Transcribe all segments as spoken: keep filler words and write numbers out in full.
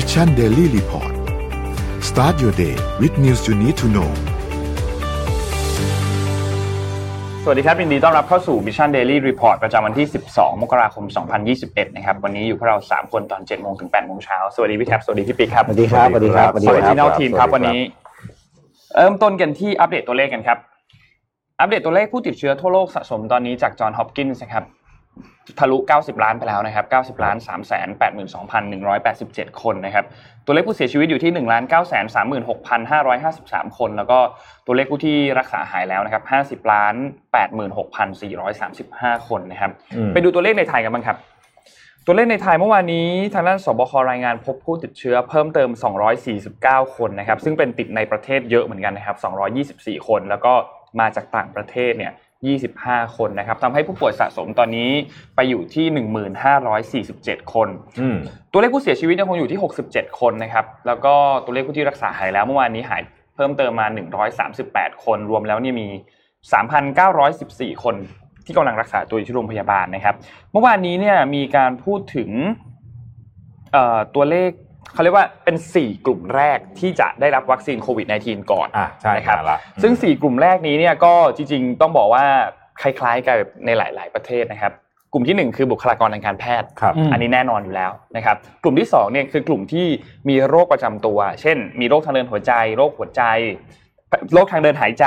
Mission Daily Report start your day with news you need to know สวัสดีครับยินดีต้อนรับเข้าสู่ Mission Daily Report ประจำวันที่สิบสองมกราคมสองพันยี่สิบเอ็ดนะครับวันนี้อยู่พวกเราสามคนตอน เจ็ดโมง ถึง แปดโมง เช้าสวัสดีพี่แท็บสวัสดีพี่ปิ๊กครับสวัสดีครับสวัสดีครับสวัสดีครับ Original Team ครับวันนี้เริ่มต้นกันที่อัปเดตตัวเลขกันครับอัปเดตตัวเลขผู้ติดเชื้อทั่วโลกสะสมตอนนี้จากจอห์นฮอปกินส์นะครับทะลุเก้าสิบล้านไปแล้วนะครับเก้าสิบล้านสามแสนแปดหมื่นสองพันหนึ่งร้อยแปดสิบเจ็ด คนนะครับตัวเลขผู้เสียชีวิตอยู่ที่ หนึ่งล้านเก้าแสนสามหมื่นหกพันห้าร้อยห้าสิบสาม คนแล้วก็ตัวเลขผู้ที่รักษาหายแล้วนะครับห้าสิบล้านแปดหมื่นหกพันสี่ร้อยสามสิบห้า คนนะครับไปดูตัวเลขในไทยกันบ้างครับตัวเลขในไทยเมื่อวานนี้ทางด้านสบครายงานพบผู้ติดเชื้อเพิ่มเติมสองร้อยสี่สิบเก้าคนนะครับซึ่งเป็นติดในประเทศเยอะเหมือนกันนะครับสองร้อยยี่สิบสี่คนแล้วก็มาจากต่างประเทศเนี่ยยี่สิบห้าคนนะครับทำให้ผู้ป่วยสะสมตอนนี้ไปอยู่ที่ หนึ่งหมื่นห้าร้อยสี่สิบเจ็ด คนตัวเลขผู้เสียชีวิตยังคงอยู่ที่หกสิบเจ็ดคนนะครับแล้วก็ตัวเลขผู้ที่รักษาหายแล้วเมื่อวานนี้หายเพิ่มเติมมาหนึ่งร้อยสามสิบแปดคนรวมแล้วเนี่ยมี สามพันเก้าร้อยสิบสี่ คนที่กำลังรักษาตัวอยู่ที่โรงพยาบาลนะครับเมื่อวานนี้เนี่ยมีการพูดถึงเอ่อตัวเลขเขาเรียกว่าเป็นสี่กลุ่มแรกที่จะได้รับวัคซีนโควิด สิบเก้า ก่อนอ่ะใช่ครับซึ่งสี่กลุ่มแรกนี้เนี่ยก็จริงๆต้องบอกว่าคล้ายๆกันในหลายๆประเทศนะครับกลุ่มที่หนึ่งคือบุคลากรทางการแพทย์อันนี้แน่นอนอยู่แล้วนะครับกลุ่มที่สองเนี่ยคือกลุ่มที่มีโรคประจำตัวเช่นมีโรคทางเดินหัวใจโรคหัวใจโรคทางเดินหายใจ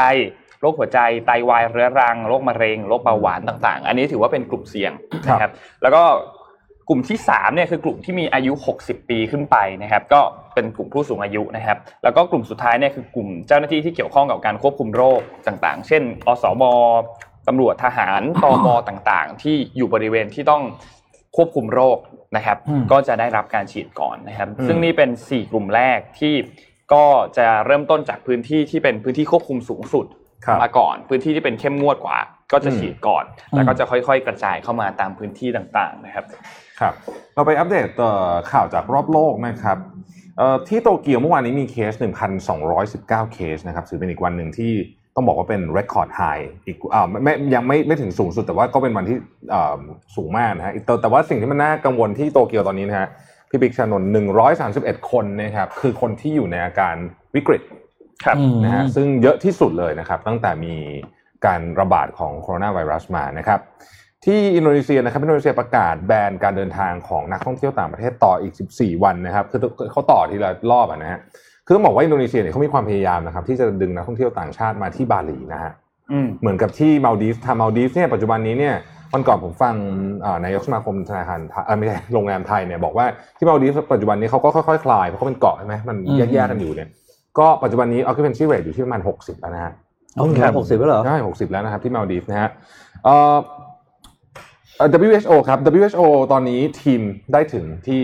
โรคหัวใจไตวายเรื้อรังโรคมะเร็งโรคเบาหวานต่างๆอันนี้ถือว่าเป็นกลุ่มเสี่ยงนะครับแล้วก็กลุ่มที่สามเนี่ยคือกลุ่มที่มีอายุหกสิบปีขึ้นไปนะครับก็เป็นกลุ่มผู้สูงอายุนะครับแล้วก็กลุ่มสุดท้ายเนี่ยคือกลุ่มเจ้าหน้าที่ที่เกี่ยวข้องกับการควบคุมโรคต่างๆเช่นอสมตำรวจทหารตมต่างๆที่อยู่บริเวณที่ต้องควบคุมโรคนะครับก็จะได้รับการฉีดก่อนนะครับซึ่งนี่เป็นสี่กลุ่มแรกที่ก็จะเริ่มต้นจากพื้นที่ที่เป็นพื้นที่ควบคุมสูงสุดมาก่อนพื้นที่ที่เป็นเข้มงวดกว่าก็จะฉีดก่อนแล้วก็จะค่อยๆกระจายเข้ามาตามพื้นที่ต่างๆนะครับครับเราไปอัปเดตข่าวจากรอบโลกนะครับที่โตเกียวเมื่อวานนี้มีเคส หนึ่งพันสองร้อยสิบเก้า เคสนะครับถือเป็นอีกวันหนึ่งที่ต้องบอกว่าเป็นเรคคอร์ดไฮอีกอ่าไม่ยังไม่ไม่ถึงสูงสุดแต่ว่าก็เป็นวันที่สูงมากนะฮะแต่ว่าสิ่งที่มันน่ากังวลที่โตเกียวตอนนี้นะฮะพี่บิ๊กชานนท์หนึ่งร้อยสามสิบเอ็ดคนนะครับคือคนที่อยู่ในอาการวิกฤตครับนะฮะซึ่งเยอะที่สุดเลยนะครับตั้งแต่มีการระบาดของโคโรนาไวรัสมานะครับที่อินโดนีเซียนะครับอินโดนีเซียประกาศแบนการเดินทางของนักท่องเที่ยวต่างประเทศต่ออีกสิบสี่วันนะครับคือเขาต่อทีละรอบอ่ะนะฮะคือต้องบอกว่าอินโดนีเซียเนี่ยเขามีความพยายามนะครับที่จะดึงนักท่องเที่ยวต่างชาติมาที่บาหลีนะฮะเหมือนกับที่มัลดีฟทำมัลดีฟเนี่ยปัจจุบันนี้เนี่ยวันก่อนผมฟังนายกสมาคมธนาคารไม่ใช่โรงแรมไทยเนี่ยบอกว่าที่มัลดีฟปัจจุบันนี้เขาก็ค่อยๆคลายเพราะเขาเป็นเกาะใช่ไหมมันแยกๆกันอยู่เนี่ยก็ปัจจุบันนี้ occupancy rate อยู่ที่ประมาณหกสิบแล้วนะฮะโอ้โหหกสิบแล้วเหรอใช่หกสิบแล้วนะครับที่มัลดีฟนะฮะเอ่อ ดับเบิลยู เอช โอ ครับ ดับเบิลยู เอช โอ ตอนนี้ทีมได้ถึงที่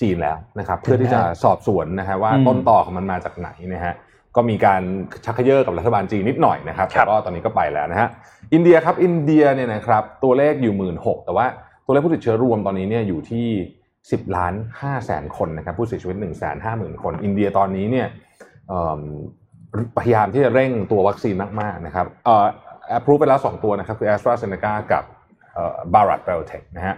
จีนแล้วนะครับเพื่อที่จะสอบสวนนะฮะว่าต้นตอของมันมาจากไหนนะฮะก็มีการชักเขย่อกับรัฐบาลจีนนิดหน่อยนะครับแต่ก็ตอนนี้ก็ไปแล้วนะฮะอินเดียครับอินเดียเนี่ยนะครับตัวเลขอยู่ หนึ่งหมื่นหกพัน แต่ว่าตัวเลขผู้ติดเชื้อรวมตอนนี้เนี่ยอยู่ที่ สิบล้านห้าแสน คนนะครับผู้เสียชีวิต หนึ่งแสนห้าหมื่น คนอินเดียตอนนี้เนี่ยพยายามที่จะเร่งตัววัคซีนมากๆนะครับเอ่อ approve ไปแล้วสองตัวนะครับคือ AstraZeneca กับเอ่อ Bharat Biotech นะฮะ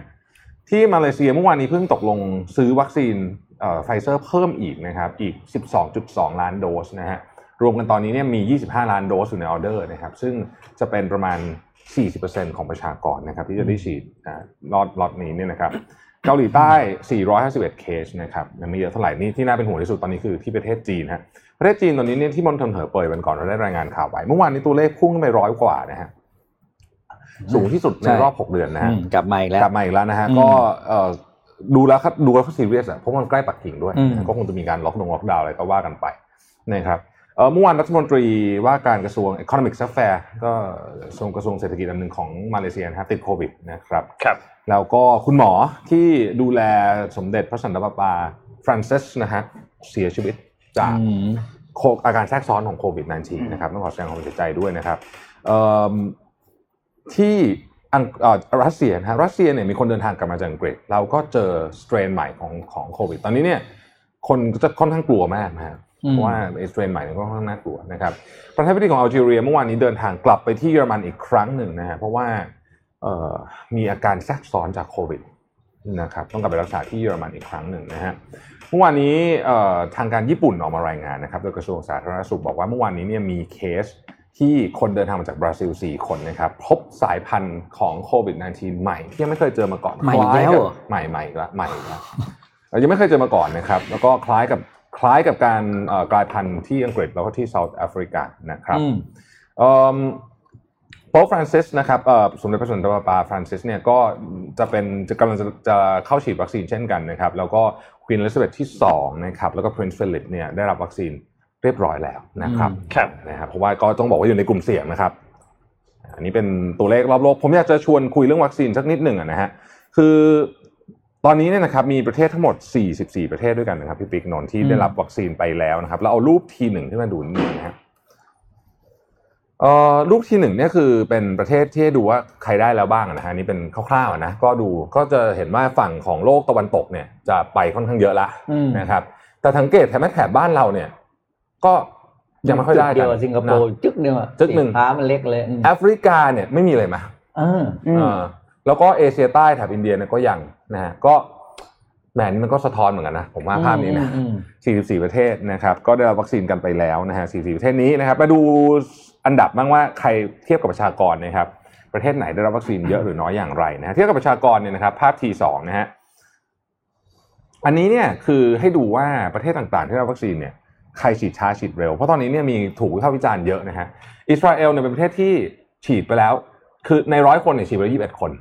ที่มาเลเซียเมื่อวานนี้เพิ่งตกลงซื้อวัคซีนเอ่อ Pfizer เพิ่มอีกนะครับอีก สิบสองจุดสอง ล้านโดสนะฮะรวมกันตอนนี้เนี่ยมียี่สิบห้าล้านโดสอยู่ในออเดอร์นะครับซึ่งจะเป็นประมาณ สี่สิบเปอร์เซ็นต์ ของประชากรนะครับที่จะได้ฉีดล็อตล็อตนี้เนี่ยนะครับเกาหลีใต้สี่ร้อยห้าสิบเอ็ดเคสนะครับยังไม่เยอะเท่าไหร่นี่ที่น่าเป็นห่วงที่สุดตอนนี้คือที่ประเทศจีนฮะประเทศจีนตอนนี้เนี่ยที่มณฑลเหอเป่ยวันก่อนเราได้รายงานข่าวไปเมื่อวานนี้ตัวเลขพุ่งขึ้นไปหนึ่งร้อยกว่านะฮะสูงที่สุดในรอบหกเดือนนะฮะกลับมาอีกแล้วกลับมาอีกแล้วนะฮะก็เอ่อดูแล้วครับดูแล้วก็ซีเรียสอ่ะเพราะมันใกล้ปักกิ่งด้วยก็คงจะมีการล็อกดงล็อกดาวน์อะไรก็ว่ากันไปนะครับเอ่อเมื่อวานรัฐมนตรีว่าการกระทรวง Economic Affairs ก็กระทรวงเศรษฐกิจอันนึงของมาเลเซียนะครับติดโควิดนะครับครับแล้วก็คุณหมอที่ดูแลสมเด็จพระสันตะปาปาฟรานซิสนะฮะเสียชีวิตจากอาการแทรกซ้อนของโควิด สิบเก้า นะครับต้องขอแสดงความเสียใจด้วยนะครับที่รัสเซียนะฮะรัสเซียเนี่ยมีคนเดินทางกลับมาจากอังกฤษเราก็เจอสเตรนใหม่ของของโควิดตอนนี้เนี่ยคนจะค่อนข้างกลัวมากนะฮะเพราะว่าสเตรนใหม่เนี่ยก็ค่อนข้างน่ากลัวนะครับประธานาธิบดีของอัลจีเรียเมื่อวานนี้เดินทางกลับไปที่เยอรมันอีกครั้งหนึ่งนะฮะเพราะว่ามีอาการแทรกซ้อนจากโควิด นะครับต้องกลับไปรักษาที่เยอรมันอีกครั้งหนึ่งนะฮะเมื่อวานนี้ทางการญี่ปุ่นออกมารายงานนะครับโดยกระทรวงสาธารณสุขบอกว่าเมื่อวานนี้เนี่ยมีเคสที่คนเดินทางมาจากบราซิลสี่คนนะครับพบสายพันธุ์ของโควิด สิบเก้า ใหม่ที่ยังไม่เคยเจอมาก่อนใหม่แล้วใหม่ใหม่ละใหม่ละยังไม่เคยเจอมาก่อนนะครับแล้วก็คล้ายกับคล้ายกับการกลายพันธุ์ที่อังกฤษแล้วก็ที่เซาท์แอฟริกานะครับโป๊ปฟรานซิสนะครับสมเด็จพระสันตะปาปาฟรานซิสเนี่ยก็จะเป็นจะกำลังจะจะเข้าฉีดวัคซีนเช่นกันนะครับแล้วก็ควีนเอลิซาเบธที่สองนะครับแล้วก็พรินซ์ฟิลิปเนี่ยได้รับวัคซีนเรียบร้อยแล้วนะครับครับนะครับเพราะว่าก็ต้องบอกว่าอยู่ในกลุ่มเสี่ยงนะครับอันนี้เป็นตัวเลขรอบโลกผมอยากจะชวนคุยเรื่องวัคซีนสักนิดหนึ่งนะฮะคือตอนนี้เนี่ยนะครับมีประเทศทั้งหมดสี่สิบสี่ประเทศด้วยกันนะครับพี่ปิ๊กนนท์ที่ได้รับวัคซีนไปแล้วนะครับแล้วเอารูปทีหนึ่งขึ้นมาดูนิดนึงนะฮะเอ่อรูปที่หนึ่งเนี่ยคือเป็นประเทศที่ดูว่าใครได้แล้วบ้างนะฮะนี่เป็นคร่าวๆนะก็ดูก็จะเห็นว่าฝั่งของโลกตะวันตกเนี่ยจะไปค่อนข้างเยอะละนะครับแต่สังเกตแถบแม่แถบบ้านเราเนี่ยก็ยังไม่ค่อยได้กันเดียวสิงคโปร์จึ๊กนึงอ่ะจึ๊กนึงฟ้ามันเล็กเลยแอฟริกาเนี่ยไม่มีเลยมาเออเออแล้วก็เอเชียใต้แถบอินเดียเนี่ยก็ยังนะฮะก็แหมนี่มันก็สะท้อนเหมือนกันนะผมว่าภาพนี้นะสี่สิบสี่ประเทศนะครับก็ได้รับวัคซีนกันไปแล้วนะฮะสี่สิบสี่ประเทศนี้นะครับมาดูอันดับบ้างว่าใครเทียบกับประชากรนะครับประเทศไหนได้รับวัคซีนเยอะหรือน้อยอย่างไรนะเทียบกับประชากรเนี่ยนะครับภาพทีสองนะฮะอันนี้เนี่ยคือให้ดูว่าประเทศต่างๆที่ได้รับวัคซีนเนี่ยใครฉีดช้าฉีดเร็วเพราะตอนนี้เนี่ยมีถูกวิพากษ์วิจารณ์เยอะนะฮะอิสราเอลเนี่ยเป็นประเทศที่ฉีดไปแล้วคือในร้อยคนเนี่ยฉีดไปยี่สิบเอ็ดคน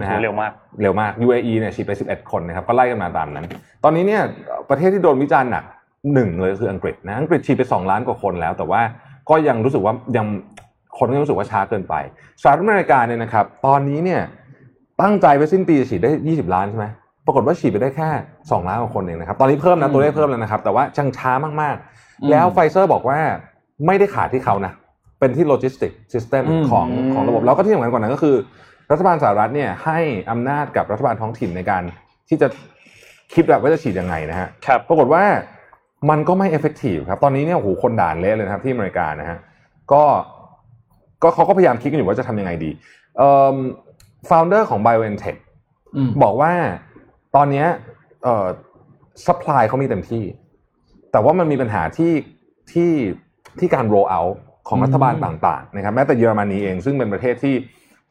นะฮะเร็วมากเร็วมาก ยู เอ อี เนี่ยฉีดไปสิบเอ็ดคนนะครับก็ไล่กันมาตามนั้นตอนนี้เนี่ยประเทศที่โดนวิจารณ์หนักหนึ่งเลยคืออังกฤษนะอังกฤษฉีดไปสองล้านกว่าคนแล้วแต่ว่าก็ยังรู้สึกว่ายังคนก็รู้สึกว่าช้าเกินไปสหรัฐอเมริกาเนี่ยนะครับตอนนี้เนี่ยตั้งใจไปสิ้นปีฉีดได้ยี่สิบล้านใช่ไหมปรากฏว่าฉีดไปได้แค่สองล้านกว่าคนเองนะครับตอนนี้เพิ่มนะตัวเลขเพิ่มแล้วนะครับแต่ว่าจังช้ามากๆแล้วไฟเซอร์บอกว่าไม่ได้ขาดที่เขานะเป็นที่โลจิสติกซิสเต็มของของระบบแล้วก็ที่สำคัญกว่านั้นก็คือรัฐบาลสหรัฐเนี่ยให้อำนาจกับรัฐบาลท้องถิ่นในการที่จะคิดแบบว่าจะฉีดยังไงนะฮะครับปรากฏว่ามันก็ไม่ effective ครับตอนนี้เนี่ยโอ้โหคนด่านเละเลยนะครับที่อเมริกานะฮะก็ก็เขาก็พยายามคิดกันอยู่ว่าจะทำยังไงดีเอ่อ founder ของ BioNTech บอกว่าตอนนี้เอ่อ supply เขามีเต็มที่แต่ว่ามันมีปัญหาที่ที่ที่การ roll out ของรัฐบาลต่างๆนะครับแม้แต่เยอรมนีเองซึ่งเป็นประเทศที่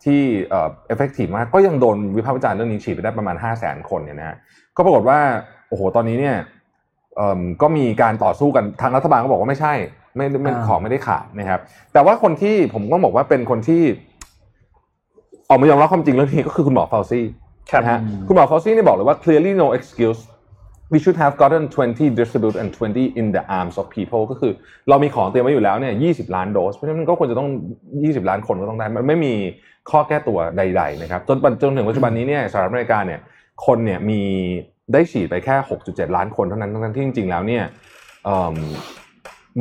ที่เอ่อ effective มากก็ยังโดนวิพากษ์วิจารณ์เรื่องนี้ฉีดไปได้ประมาณ ห้าแสน คนเนี่ยนะฮะก็ปรากฏว่าโอ้โหตอนนี้เนี่ยก็มีการต่อสู้กันทางรัฐบาลก็บอกว่าไม่ใช่ไม่ไม่ของไม่ได้ขาดนะครับแต่ว่าคนที่ผมก็บอกว่าเป็นคนที่ออกมายอมรับความจริงเรื่องนี้ก็คือคุณหมอฟาวซี่นะฮะคุณหมอฟาวซี่เนี่ยบอกเลยว่า clearly no excuse we should have gotten twenty distributed and twenty in the arms of people ก็คือเรามีของเตรียมไว้อยู่แล้วเนี่ยยี่สิบล้านโดสเพราะฉะนั้นมันก็ควรจะต้องยี่สิบล้านคนก็ต้องได้มันไม่มีข้อแก้ตัวใดๆนะครับจนจนถึงปัจจุบันนี้เนี่ยสหรัฐอเมริกาเนี่ยคนเนี่ยมีได้ฉีดไปแค่ หกจุดเจ็ด ล้านคนเท่านั้นทั้งที่จริงๆแล้วเนี่ย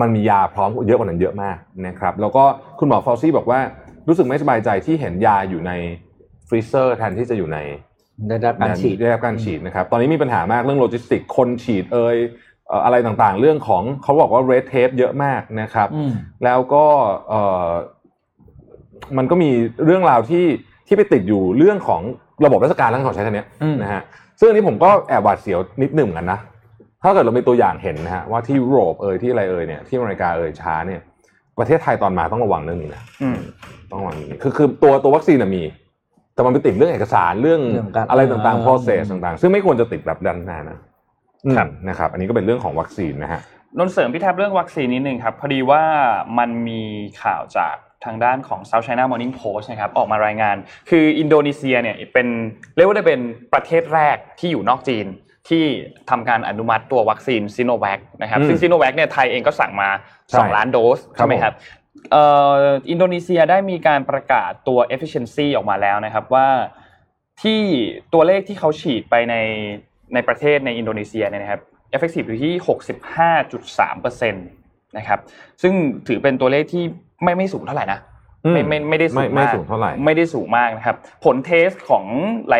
มันมียาพร้อมเยอะกว่านั้นเยอะมากนะครับแล้วก็คุณหมอฟาวซี่บอกว่ารู้สึกไม่สบายใจที่เห็นยาอยู่ในฟรีเซอร์แทนที่จะอยู่ในได้รับการฉีดได้รับการฉีดนะครับตอนนี้มีปัญหามากเรื่องโลจิสติกคนฉีดเอ่ยอะไรต่างๆเรื่องของเขาบอกว่า red tape เยอะมากนะครับแล้วก็มันก็มีเรื่องราวที่ที่ไปติดอยู่เรื่องของระบบราชการแล้วเขาใช้คันนี้นะฮะซึ่งอันนี้ผมก็แอบหวาดเสียวนิดหนึ่งกันนะถ้าเกิดเรามีตัวอย่างเห็นนะฮะว่าที่ยุโรปเอ่ยที่อะไรเอ่ยเนี่ยที่อเมริกาเอ่ยช้าเนี่ยประเทศไทยตอนมาต้องระวังเรื่องนี้นะต้องระวังคือคือตัวตัววัคซีนน่ะมีแต่มันไปติดเรื่องเอกสารเรื่องอะไรต่างๆ process ต่างๆซึ่งไม่ควรจะติดแบบดันนานนะครับนะครับอันนี้ก็เป็นเรื่องของวัคซีนนะฮะนนท์เสริมพี่แทบเรื่องวัคซีนนิดนึงครับพอดีว่ามันมีข่าวจากทางด้านของ South China Morning Post นะครับออกมารายงานคืออินโดนีเซียเนี่ยเป็นเรียกว่าได้เป็นประเทศแรกที่อยู่นอกจีนที่ทำการอนุมัติตัววัคซีนซิโนแวคนะครับซึ่งซิโนแวคเนี่ยไทยเองก็สั่งมาสองล้านโดสใช่มั้ยครับเอ่ออินโดนีเซียได้มีการประกาศตัว efficiency ออกมาแล้วนะครับว่าที่ตัวเลขที่เขาฉีดไปในในประเทศในอินโดนีเซียเนี่ยนะครับ effective อยู่ที่ หกสิบห้าจุดสามเปอร์เซ็นต์ นะครับซึ่งถือเป็นตัวเลขที่ไม่ไม่สูงเท่าไหร่นะไม่ไม่ไม่ได้สูงมากไม่สูงเท่าไหร่ไม่ได้สูงมากนะครับผลเทสของหล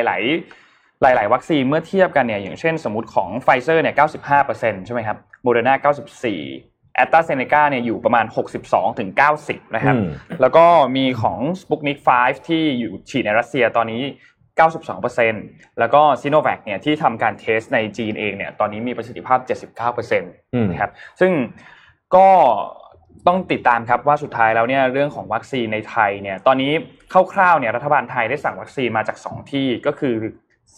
ายๆหลายๆวัคซีนเมื่อเทียบกันเนี่ยอย่างเช่นสมมุติของ Pfizer เนี่ย เก้าสิบห้าเปอร์เซ็นต์ ใช่มั้ยครับ Moderna เก้าสิบสี่ AstraZeneca เนี่ยอยู่ประมาณ หกสิบสองถึงเก้าสิบ นะครับแล้วก็มีของ Sputnik ไฟว์ที่อยู่ฉีดในรัสเซียตอนนี้ เก้าสิบสองเปอร์เซ็นต์ แล้วก็ซิโนแวคเนี่ยที่ทำการเทสในจีนเองเนี่ยตอนนี้มีประสิทธิภาพ เจ็ดสิบเก้าเปอร์เซ็นต์ นะครับซึ่งก็ต้องติดตามครับว่าสุดท้ายแล้วเนี่ยเรื่องของวัคซีนในไทยเนี่ยตอนนี้คร่าวๆเนี่ยรัฐบาลไทยได้สั่งวัคซีนมาจากสองที่ก็คือ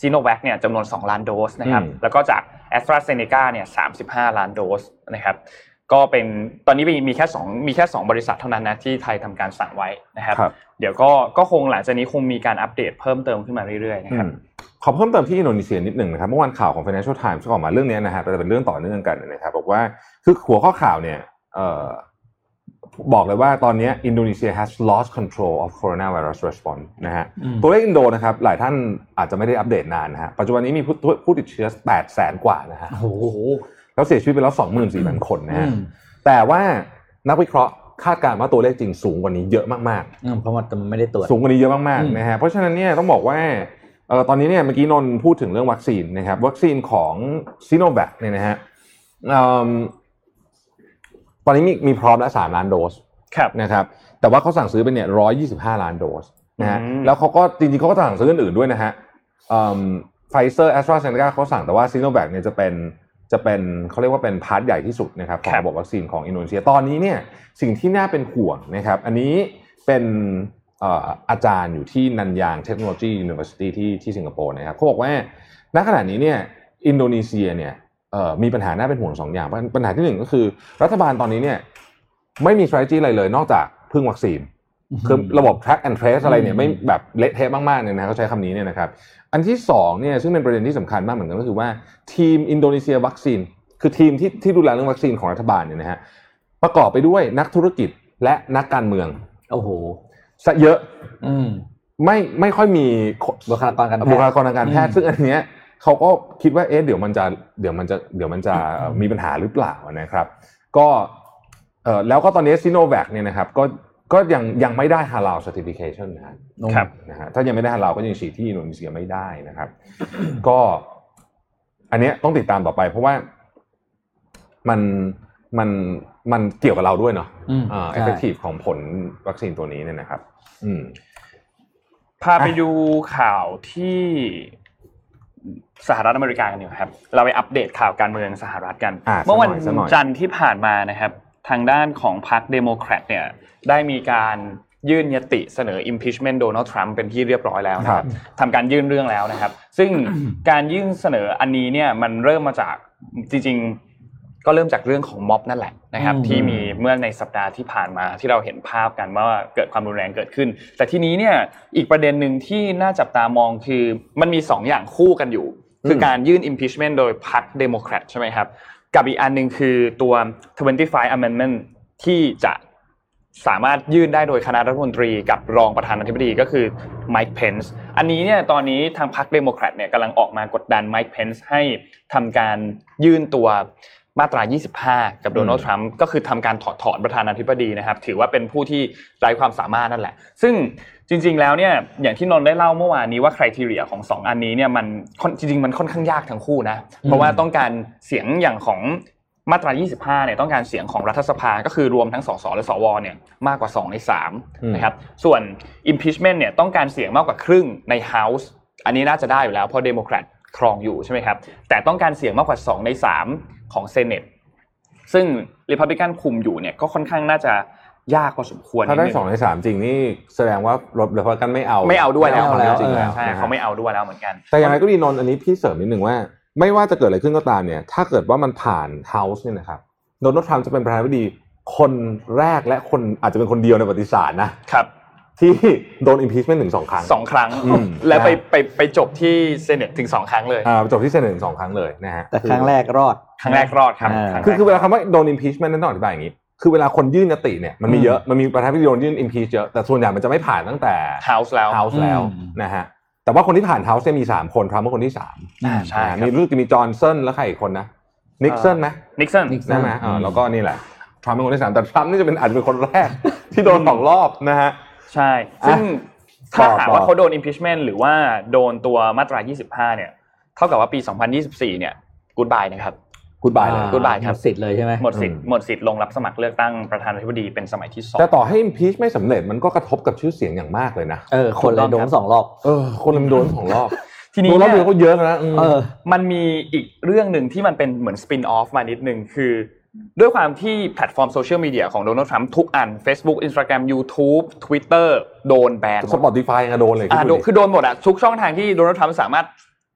ซิโนแวคเนี่ยจำนวนสองล้านโดสนะครับแล้วก็จาก AstraZeneca เนี่ยสามสิบห้าล้านโดสนะครับก็เป็นตอนนี้มีแค่2มีแค่2บริษัทเท่านั้นนะที่ไทยทำการสั่งไว้นะครับเดี๋ยวก็ก็คงหลังจากนี้คงมีการอัปเดตเพิ่มเติมขึ้นมาเรื่อยๆนะครับขอเพิ่มเติมที่อินโดนีเซียนิดหนึ่งนะครับเมื่อวานข่าวของ Financial Times ออกมาเรื่องนี้นะฮะเป็นเรื่องต่อเนื่องกันนะครับบอกว่าคือหัวข้อข่าวเนี่ยบอกเลยว่าตอนนี้อินโดนีเซีย has lost control of coronavirus response นะฮะตัวเลขอินโดนะครับหลายท่านอาจจะไม่ได้อัปเดตนานนะฮะปัจจุบันนี้มีผู้ผู้ติดเชื้อ แปดแสน กว่านะฮะโอ้โหแล้วเสียชีวิตไปแล้ว สองหมื่นสี่พัน คนนะฮะแต่ว่านักวิเคราะห์คาดการณ์ว่าตัวเลขจริงสูงกว่านี้เยอะมากๆเพราะว่ามันไม่ได้ตรวจสูงกว่านี้เยอะมากๆนะฮะเพราะฉะนั้นเนี่ยต้องบอกว่าเอ่อตอนนี้เนี่ยเมื่อกี้นนท์พูดถึงเรื่องวัคซีนนะครับวัคซีนของซิโนแวคเนี่ยนะฮะเอ่อตอนนี้มีมีพร้อมแล้วสามล้านโดสนะครับแต่ว่าเขาสั่งซื้อไปเนี่ยหนึ่งร้อยยี่สิบห้าล้านโดสนะฮะแล้วเขาก็จริงๆเขาก็สั่งซื้ออื่นๆด้วยนะฮะเอ่อ Pfizer AstraZeneca เขาสั่งแต่ว่า Sinovac เนี่ยจะเป็นจะเป็นเขาเรียกว่าเป็นพาร์ทใหญ่ที่สุดนะครับของระบบวัคซีนของอินโดนีเซียตอนนี้เนี่ยสิ่งที่น่าเป็นห่วงนะครับอันนี้เป็นเอ่ออาจารย์อยู่ที่นันยางเทคโนโลยียูนิเวอร์ซิตี้ที่ที่สิงคโปร์นะครับเขาบอกว่าณขณะนี้เนี่ยอินโดนีเซียเนี่ยมีปัญหาน่าเป็นห่วงสองอย่างปัญหาที่หนึ่งก็คือรัฐบาลตอนนี้เนี่ยไม่มี strategy อะไรเลยนอกจากพึ่งวัคซีนคือระบบ track and trace อะไรเนี่ยไม่แบบเละเทะมากๆเนี่ยนะเขาใช้คำนี้เนี่ยนะครับอันที่สองเนี่ยซึ่งเป็นประเด็นที่สำคัญมากเหมือนกันก็คือว่าทีมอินโดนีเซียวัคซีนคือทีมที่ที่ดูแลเรื่องวัคซีนของรัฐบาลเนี่ยนะฮะประกอบไปด้วยนักธุรกิจและนักการเมืองโอ้โหซะเยอะไม่ไม่ค่อยมีบุคลากรการบุคลากรทางการแพทย์ซึ่งอันเนี้ยเขาก็คิดว่าเอ๊ะเดี๋ยวมันจะเดี๋ยวมันจะเดี๋ยวมันจะมีปัญหาหรือเปล่านะครับก็เอ่อแล้วก็ตอนนี้ซิโนแวคเนี่ยนะครับก็ก็ยังยังไม่ได้ Halal Certification นะครับนะฮะถ้ายังไม่ได้ Halal ก็ยังฉีดที่อินโดนีเซียไม่ได้นะครับก็อันนี้ต้องติดตามต่อไปเพราะว่ามันมันมันเกี่ยวกับเราด้วยเนาะเอ่อ effective ของผลวัคซีนตัวนี้เนี่ยนะครับอืมพาไปดูข่าวที่สหรัฐอเมริกากันอยู่ครับเราไปอัปเดตข่าวการเมืองสหรัฐกันเมื่อวันจันทร์ที่ผ่านมานะครับทางด้านของพรรคเดโมแครตเนี่ยได้มีการยื่นยติเสนอ impeachment โดนัลด์ทรัมป์เป็นที่เรียบร้อยแล้วนะครับทำการยื่นเรื่องแล้วนะครับซึ่งการยื่นเสนออันนี้เนี่ยมันเริ่มมาจากจริงๆก็เริ่มจากเรื่องของม็อบนั่นแหละนะครับที่มีเมื่อในสัปดาห์ที่ผ่านมาที่เราเห็นภาพกันว่าเกิดความรุนแรงเกิดขึ้นแต่ทีนี้เนี่ยอีกประเด็นนึงที่น่าจับตามองคือมันมีสองอย่างคู่กันอยู่คือการยื่น impeachment โดยพรรคเดโมแครตใช่ไหมครับกับอีกอันหนึ่งคือตัวทเวนตี้ไฟว์ อเมนด์เมนต์ ที่จะสามารถยื่นได้โดยคณะรัฐมนตรีกับรองประธานาธิบดีก็คือไมค์เพนซ์อันนี้เนี่ยตอนนี้ทางพรรคเดโมแครตเนี่ยกำลังออกมากดดันไมค์เพนซ์ให้ทำการยื่นตัวมาตรายี่สิบห้ากับโดนัลด์ทรัมป์ก็คือทำการถอดถอนประธานาธิบดีนะครับถือว่าเป็นผู้ที่ไร้ความสามารถนั่นแหละซึ่งจริงๆแล้วเนี่ยอย่างที่นนท์ได้เล่าเมื่อวานนี้ว่าไครทีเรียของสองอันนี้เนี่ยมันจริงๆมันค่อนข้างยากทั้งคู่นะเพราะว่าต้องการเสียงอย่างของมาตรายี่สิบห้าเนี่ยต้องการเสียงของรัฐสภาก็คือรวมทั้งสสและสวเนี่ยมากกว่าสองในสามนะครับส่วน impeachment เนี่ยต้องการเสียงมากกว่าครึ่งใน House อันนี้น่าจะได้อยู่แล้วเพราะ Democrat ครองอยู่ใช่มั้ยครับแต่ต้องการเสียงมากกว่าสองในสามของ Senate ซึ่ง Republican คุมอยู่เนี่ยก็ค่อนข้างน่าจะยากพอสมควรถ้าได้สองในสามจริงนี่แสดงว่า Republican ไม่เอาไม่เอาด้วยแล้วจริงๆใช่เขาไม่เอาด้วยแล้วเหมือนกันแต่อย่างไรก็ดีนนท์อันนี้พี่เสริมนิดนึงว่าไม่ว่าจะเกิดอะไรขึ้นก็ตามเนี่ยถ้าเกิดว่ามันผ่าน House เนี่ยนะครับโดนัลด์ทรัมป์จะเป็นประธานาธิบดีคนแรกและคนอาจจะเป็นคนเดียวในประวัติศาสตร์นะครับที่โดน impeachment ถึงสองครั้งสองครั้งแล้วไปไปไปจบที่ Senate ถึงสองครั้งเลยอ่าจบที่ Senate ถึงสองครั้งเลยนะฮะแต่ครั้งแรกรอดครั้งแรกรอดครับคือคือเวลาคำว่าโดน impeachment นั้นต้องอธิบายอย่างนี้คือเวลาคนยื่นยติเนี่ยมันมีเยอะมันมีประธานาธิบดีโดนยื่น impeach เยอะแต่ส่วนใหญ่มันจะไม่ผ่านตั้งแต่ House แล้ว House แล้วนะฮะแต่ว่าคนที่ผ่าน House เนี่ยมีสามคนทรัมป์เป็นคนที่สามอ่าใช่มีรู้สึกมีจอห์นสันแล้วใครอีกคนนะนิกสันมั้ยนิกสันใช่มั้ยเออแล้วก็นี่แหละทรัมป์เป็นคนที่สามแต่ทรัมป์นี่จะเป็นอาจจะเป็นคนแรกที่โดนสองรอบนะฮะใช่ซึ่งถ้าถามว่าเขาโดน impeachment หรือว่าโดนตัวมาตรายี่สิบห้าเนี่ยเท่ากับว่าปีสองพันยี่สิบสี่เนี่ย goodbye นะครับ กู๊ดบายเลยกู๊ดบายครับสิทธิ์เลยใช่ไหมหมดสิทธิ์หมดสิทธิ์ลงรับสมัครเลือกตั้งประธานาธิบดีเป็นสมัยที่สองแต่ต่อให้อิมพีชไม่สำเร็จมันก็กระทบกับชื่อเสียงอย่างมากเลยนะเออคนเลยโดนสองรอบเออคนเลยโดนสองรอบทีนี้รอบเดียวก็เยอะนะเออมันมีอีกเรื่องนึงที่มันเป็นเหมือนสปินออฟมานิดนึงคือด้วยความที่แพลตฟอร์มโซเชียลมีเดียของโดนัลด์ทรัมป์ทุกอัน Facebook Instagram YouTube Twitter โดนแบน Spotify ก็โดนเลยคือโดนหมดอ่ะทุกช่องทางที่โดนัลด์ทรัมป์สามารถ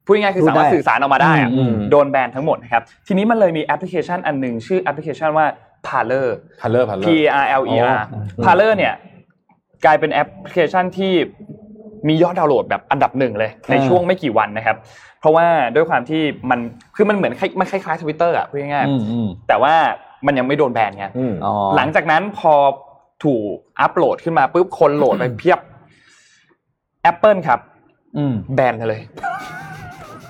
พูดง่ายๆคือสามารถสื่อสารออกมาได้อ่ะโดนแบนทั้งหมดนะครับทีนี้มันเลยมีแอปพลิเคชันอันนึงชื่อแอปพลิเคชันว่า Parler Parler P A R L E R Parler เนี่ยกลายเป็นแอปพลิเคชันที่มียอดดาวน์โหลดแบบอันดับหนึ่งเลยในช่วงไม่กี่วันนะครับเพราะว่าด้วยความที่มันคือมันเหมือนมันคล้ายๆ Twitter อ่ะพูดง่ายๆแต่ว่ามันยังไม่โดนแบนไงหลังจากนั้นพอถูกอัปโหลดขึ้นมาปุ๊บคนโหลดไปเพียบ Apple ครับแบนเลย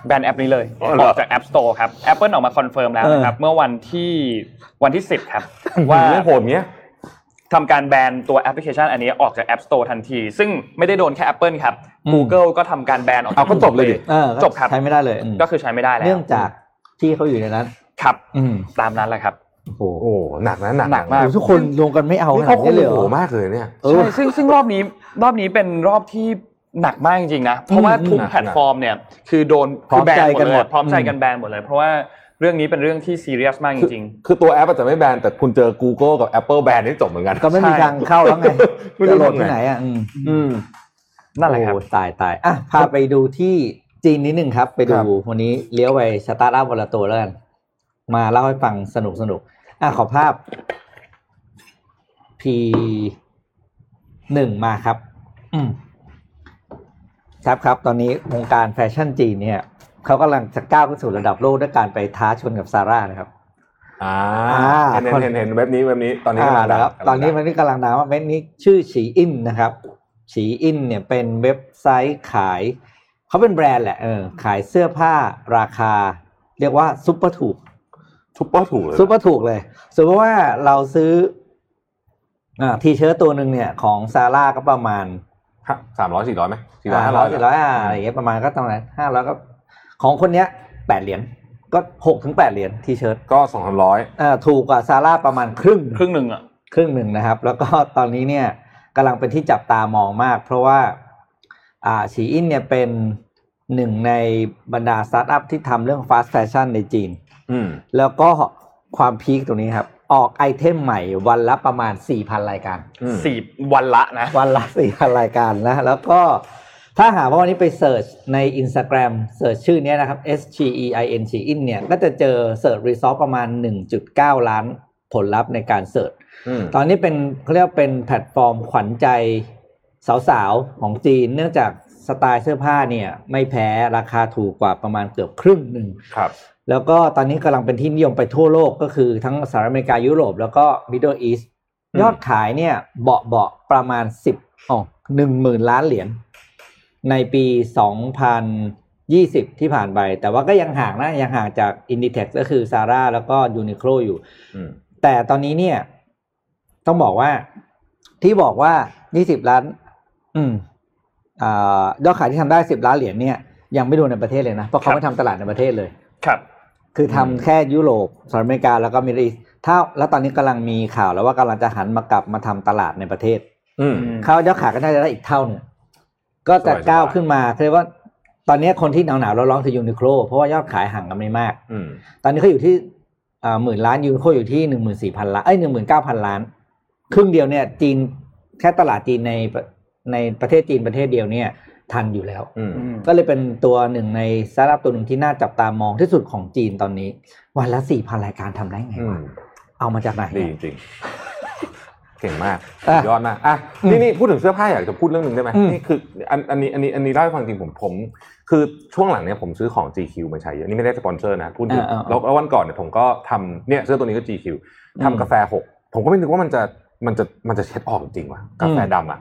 แบนแอปนี้เลยออกจาก App Store ครับ Apple ออกมาคอนเฟิร์มแล้วนะครับเมื่อวันที่วันที่สิบครับว่าเรื่องโหดเงี้ยทำการแบนตัวแอปพลิเคชันอันนี้ออกจาก App Store ทันทีซึ่งไม่ได้โดนแค่ Apple ครับ Google ก็ทำการแบนออกจาก Google จบเลยดิจบครับใช้ไม่ได้เลยก็คือใช้ไม่ได้แล้วเนื่องจากที่เขาอยู่ในนั้นครับตามนั้นแหละครับโอ้โหหนักนะหนักมากทุกคนลงกันไม่เอาขนาดนี้เลยโอ้มากเลยเนี่ยใช่ซึ่งซึ่งรอบนี้รอบนี้เป็นรอบที่หนักมากจริงๆนะเพราะว่าทุกแพลตฟอร์มเนี่ยคือโดนพร้อมใจกันหมดพร้อมใจกันแบนหมดเลยเพราะว่าเรื่องนี้เป็นเรื่องที่ซีเรียสมากจริงๆคือตัวแอปอาจจะไม่แบนแต่คุณเจอ Google กับ Apple แบนนี่จบเหมือนกันก็ไม่มีทางเข้าแล้วไงไม่รู้โหลดที่ไหนอ่ะอืมนั่นแหละครับตายตายอ่ะพาไปดูที่จีนนิดนึงครับไปดูวันนี้เลี้ยวไปสตาร์ทอัพวันละตัวแล้วกันมาเล่าให้ฟังสนุกๆอ่ะขอภาพ พี หนึ่ง มาครับอืมครับครับตอนนี้วงการแฟชั่นจีนเนี่ยเขากำลังจะก้าวขึ้นสู่ระดับโลกด้วยการไปท้าชนกับซาร่านะครับอ่าเห็นเห็นเห็นเว็บนี้เว็บนี้ตอนนี้กำลังดังตอนนี้มันนี่กำลังดังว่าเว็บนี้ชื่อฉีอินนะครับฉีอินเนี่ยเป็นเว็บไซต์ขายเขาเป็นแบรนด์แหละเออขายเสื้อผ้าราคาเรียกว่าซุปเปอร์ถูกซุปเปอร์ถูกเลยซุปเปอร์ถูกเลยสมมติว่าเราซื้ออ่าทีเชิ้ตตัวนึงเนี่ยของซาร่าก็ประมาณสามร้อยสี่ร้อยไหมสี่ร้อยห้าร้อยสี่ร้อยอะไรอย่างเงี้ยประมาณก็ตรงนั้นห้าร้อยก็ของคนเนี้ยแปดเหรียญก็หกถึงแปดเหรียญทีเชิร์ตก็สองสามร้อยอ่าถูกกว่าซาร่าประมาณครึ่งครึ่งหนึ่งอ่ะครึ่งหนึ่งนะครับแล้วก็ตอนนี้เนี่ยกำลังเป็นที่จับตามองมากเพราะว่าอ่าฉีอินเนี่ยเป็นหนึ่งในบรรดาสตาร์ทอัพที่ทำเรื่องฟาสต์แฟชั่นในจีนอืมแล้วก็ความพีคตรงนี้ครับออกไอเทมใหม่วันละประมาณ สี่พัน รายการสี่วันละนะวันละ สี่พัน รายการนะแล้วก็ถ้าหาว่าวันนี้ไปเสิร์ชใน Instagram เสิร์ชชื่อนี้นะครับ เอส จี อี ไอ เอ็น ฉีอินเนี่ยก็จะเจอเสิร์ชรีซอสประมาณ หนึ่งจุดเก้า ล้านผลลัพธ์ในการเสิร์ชตอนนี้เป็นเขาเรียกว่าเป็นแพลตฟอร์มขวัญใจสาวๆของจีนเนื่องจากสไตล์เสื้อผ้าเนี่ยไม่แพ้ราคาถูกกว่าประมาณเกือบครึ่งนึงครับแล้วก็ตอนนี้กำลังเป็นที่นิยมไปทั่วโลกก็คือทั้งสหรัฐอเมริกายุโรปแล้วก็ Middle East ยอดขายเนี่ยเบาๆประมาณสิบอ๋อ หนึ่งหมื่น ล้านเหรียญในปี สองพันยี่สิบ ที่ผ่านไปแต่ว่าก็ยังห่างนะยังห่างจาก Inditex ก็คือ Zara แล้วก็ Uniqlo อยู่แต่ตอนนี้เนี่ยต้องบอกว่าที่บอกว่ายี่สิบล้านอืมอ่ายอดขายที่ทำได้สิบล้านเหรียญเนี่ยยังไม่ดูในประเทศเลยนะเพราะเขาไม่ทำตลาดในประเทศเลยครับคือทำแค่ยุโรปสหรัฐอเมริกาแล้วก็มิดเดิลอีสต์ถ้าแล้วตอนนี้กำลังมีข่าวแล้วว่ากำลังจะหันมากลับมาทำตลาดในประเทศเขายอดขายก็น่าจะได้อีกเท่านึงก็จะก้าวขึ้นมาเรียกว่าตอนนี้คนที่หนาวหนาวร้อนๆคือยูนิโคลเพราะว่ายอดขายห่างกันไม่มากตอนนี้เขาอยู่ที่หมื่นล้านยูนิโคลอยู่ที่หนึ่งหมื่นสี่พันล้านเอ้ยหนึ่งหมื่นเก้าพันล้านครึ่งเดียวเนี่ยจีนแค่ตลาดจีนในในประเทศจีนประเทศเดียวเนี่ยทันอยู่แล้วก็เลยเป็นตัวหนึ่งในสตาร์ทอัพตัวหนึ่งที่น่าจับตามองที่สุดของจีนตอนนี้วันละ สี่พัน รายการทำได้ไงวะเอามาจากไหนดีจริงเก่งมากยอดมากอ่ะนี่นี่พูดถึงเสื้อผ้าอยากจะพูดเรื่องนึงได้ไหมนี่คืออันอันนี้อันนี้อันนี้เล่าให้ฟังจริงผมผมคือช่วงหลังเนี่ยผมซื้อของ จี คิว มาใช้เยอะนี่ไม่ได้สปอนเซอร์นะพูดถึงแล้ววันก่อนเนี่ยผมก็ทำเนี่ยเสื้อตัวนี้ก็ จี คิว ทำกาแฟหกผมก็ไม่นึกว่ามันจะมันจะมันจะเช็ดออกจริงวะกาแฟดำอ่ะ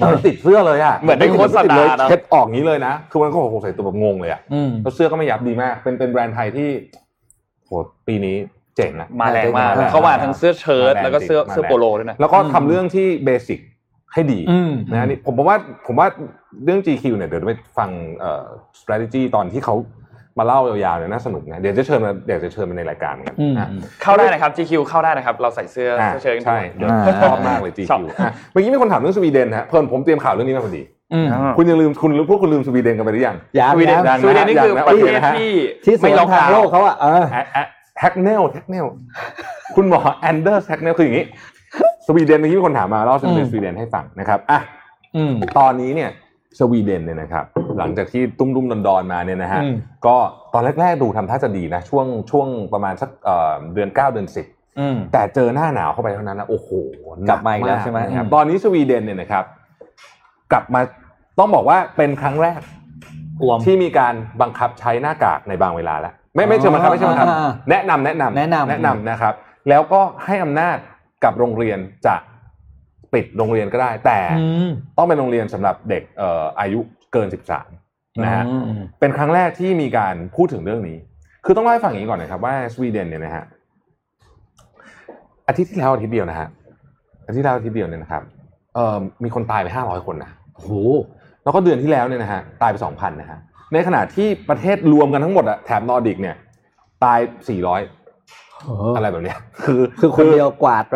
มันติดเสื้อเลยอ่ะเหมือนได้โฆษณาเช็ดออกนี้เลยนะคือมันก็โหใส่ตัวแบบงงเลยอ่ะแล้วเสื้อก็ไม่ยับดีมากเป็นเป็นแบรนด์ไทยที่โหปีนี้เจ๋งนะมาแรงมากเขามาทั้งเสื้อเชิ้ตแล้วก็เสื้อเสื้อโปโลด้วยนะแล้วก็ทำเรื่องที่เบสิกให้ดีนะนี่ผมว่าผมว่าเรื่อง จี คิว เนี่ยเดี๋ยวไปฟังเอ่อ strategy ตอนที่เขา มาเล่ายาวๆเนี่ยน่าสนุกนะเดี๋ยวจะเชิญมาเดี๋ยวจะเชิญมาในรายการกันเข้าได้นะครับ จี คิว เข้าได้นะครับเราใส่เสื้อเสื้อใช่ชอบมากเลย จี คิว เมื่อกี้มีคนถามเรื่องสวีเดนฮะเพิ่นผมเตรียมข่าวเรื่องนี้มาพอดีคุณยังลืมคุณหรือพวกคุณลืมสวีเดนกันไปหรือยังสวีเดนสวีเดนนี่คือประเทศที่ไม่ล็อกดาวน์โลกเขาอะแฮกเนลแฮกเนลคุณหมอแอนเดอร์สแฮกเนลคืออย่างนี้สวีเดนเมื่อกี้มีคนถามมาเล่าสวีเดนให้ฟังนะครับอ่ะตอนนี้เนี่ยสวีเดนเนี่ยนะครับหลังจากที่ตุ้มรุ่มดอนๆมาเนี่ยนะฮะก็ตอนแรกๆดูทำท่าจะดีนะช่วงช่วงประมาณสักเดือนเก้าเดือนสิบแต่เจอหน้าหนาวเข้าไปเท่านั้นนะโอ้โหกลับมาอีกแล้วใช่ไหมครับตอนนี้สวีเดนเนี่ยนะครับกลับมาต้องบอกว่าเป็นครั้งแรกที่มีการบังคับใช้หน้ากากในบางเวลาแล้วไม่ไม่เชิงบังคับไม่เชิงบังคับแนะนำแนะนำแนะนำแนะนำนะครับแล้วก็ให้อำนาจกับโรงเรียนจะปิดโรงเรียนก็ได้แต่ต้องเป็นโรงเรียนสำหรับเด็กเอ่ออายุเกินสิบสามนะฮะเป็นครั้งแรกที่มีการพูดถึงเรื่องนี้คือต้องเล่าให้ฟังอย่างนี้ก่อนนะครับว่าสวีเดนเนี่ยนะฮะอาทิตย์ที่แล้วอาทิตย์เดียวนะฮะอาทิตย์ที่แล้วอาทิตย์เดียวเนี่ยนะครับเอ่อมีคนตายไปห้าร้อยคนนะโอ้โหแล้วก็เดือนที่แล้วเนี่ยนะฮะตายไป สองพัน นะฮะในขณะที่ประเทศรวมกันทั้งหมดอะแถบนอร์ดิกเนี่ยตายสี่ร้อยอะไรแบบนี้คือคือคนเดียวกวาดไป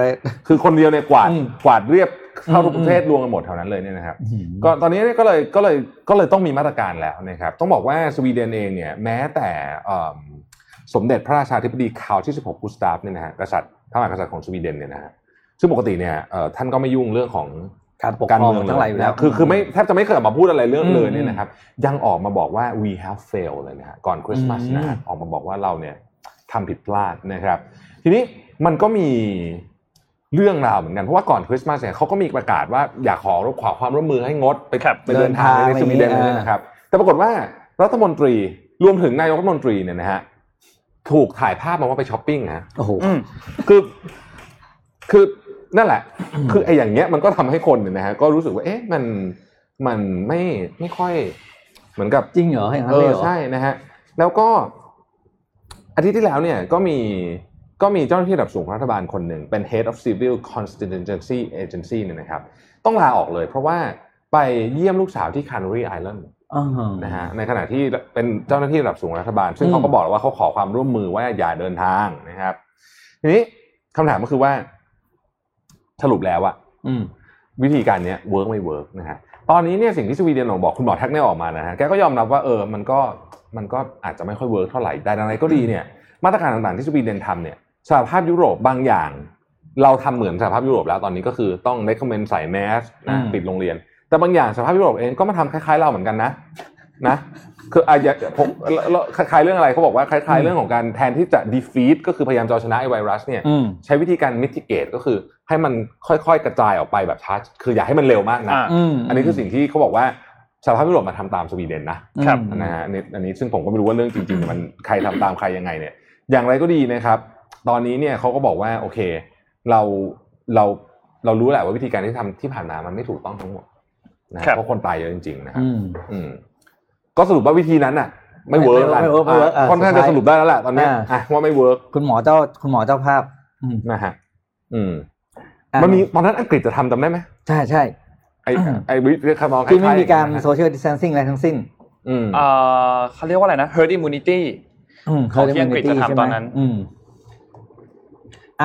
คือคนเดียวเนี่ยกวาดกวาดเรียบเข้าทุกประเทศรวมกันหมดเท่านั้นเลยเนี่ยนะครับก็ตอนนี้เนี่ยก็เลยก็เลยก็เลยต้องมีมาตรการแล้วนะครับต้องบอกว่าสวีเดนเองเนี่ยแม้แต่สมเด็จพระราชาธิบดีคาร์ลที่สิบหกกุสตาฟเนี่ยนะฮะกษัตริย์พระมหากษัตริย์ของสวีเดนเนี่ยนะฮะซึ่งปกติเนี่ยท่านก็ไม่ยุ่งเรื่องของการปกครองทั้งหลายอยู่แล้วคือคือไม่แทบจะไม่เคยออกมาพูดอะไรเรื่องเลยเนี่ยนะครับยังออกมาบอกว่า we have failed เลยนะฮะก่อนคริสต์มาสนะออกมาบอกว่าเราเนี่ยทำผิดพลาดนะครับทีนี้มันก็มีเรื่องราวเหมือนกันเพราะว่าก่อนคริสต์มาสเนี่ยเขาก็มีประกาศว่าอยากขอขอความร่วมมือให้งดไปไปเดินทางในสวีเดนเลยนะครับแต่ปรากฏว่ารัฐมนตรีรวมถึงนายกรัฐมนตรีเนี่ยนะฮะถูกถ่ายภาพมาว่าไปช้อปปิ้งฮะโอ้โหคือคือนั่นแหละคือไอ้อย่างเงี้ยมันก็ทำให้คนเนี่ยนะฮะก็รู้สึกว่าเอ๊ะมันมันไม่ไม่ค่อยเหมือนกับจริงเหรอเออใช่นะฮะแล้วก็อาทิตย์ที่แล้วเนี่ยก็มีก็มีเจ้าหน้าที่ระดับสูงของรัฐบาลคนหนึ่งเป็น Head of Civil Contingency Agency เนี่ยนะครับต้องลาออกเลยเพราะว่าไปเยี่ยมลูกสาวที่ Canary Island นะฮะในขณะที่เป็นเจ้าหน้าที่ระดับสูงรัฐบาลซึ่งเขาก็บอกว่าเขาขอความร่วมมือว่าอย่าเดินทางนะครับทีนี้คำถามก็คือว่าสรุปแล้วอะวิธีการเนี้ยเวิร์กไม่เวิร์กนะฮะตอนนี้เนี่ยสิ่งที่สวีเดนออกบอกคุณหมอแท็กเนี่ยออกมานะฮะแกก็ยอมรับว่าเออมันก็มันก็อาจจะไม่ค่อยเวิร์กเท่าไหร่แต่อะไรก็ดีเนี่ยมาตรการต่างๆที่สวีเดนทำเนี่ยสหภาพยุโรปบางอย่างเราทำเหมือนสหภาพยุโรปแล้วตอนนี้ก็คือต้อง recommend ใส่แมสนะปิดโรงเรียนแต่บางอย่างสหภาพยุโรปเองก็มาทำคล้ายๆเราเหมือนกันนะนะคืออาจจะผมคล้ายๆเรื่องอะไรเขาบอกว่าคล้ายๆเรื่องของการแทนที่จะ defeat ก็คือพยายามจะชนะไอ้ไวรัสเนี่ยใช้วิธีการ mitigate ก็คือให้มันค่อยๆกระจายออกไปแบบช้าคืออย่าให้มันเร็วมากนะอันนี้คือสิ่งที่เขาบอกว่าสหภาพยุโรปมาทำตามสวีเดนนะครับนะฮะอันนี้ซึ่งผมก็ไม่รู้ว่าเรื่องจริงๆมันใครทำตามใครยังไงเนี่ยอย่างไรก็ดีนะครับตอนนี้เนี่ยเขาก็บอกว่าโอเคเราเราเรารู้แหละว่าวิธีการที่ทำที่ผ่านมามันไม่ถูกต้องทั้งหมดนะเพราะคนตายเยอะจริงๆนะครับก็สรุปว่าวิธีนั้นน่ะไม่เวิร์กแล้วค่อนข้างจะสรุปได้แล้วแหละตอนนี้ว่าไม่เวิร์กคุณหมอเจ้าคุณหมอเจ้าภาพนะฮะอืมมันมีตอนนั้นอังกฤษจะทำจำได้ไหมใช่ใช่ไอ้ไอ้วิธีคำนองที่ไม่มีการ social distancing อะไรทั้งสิ้นอ่าเขาเรียกว่าอะไรนะ herd immunity เขาที่อังกฤษจะทำตอนนั้น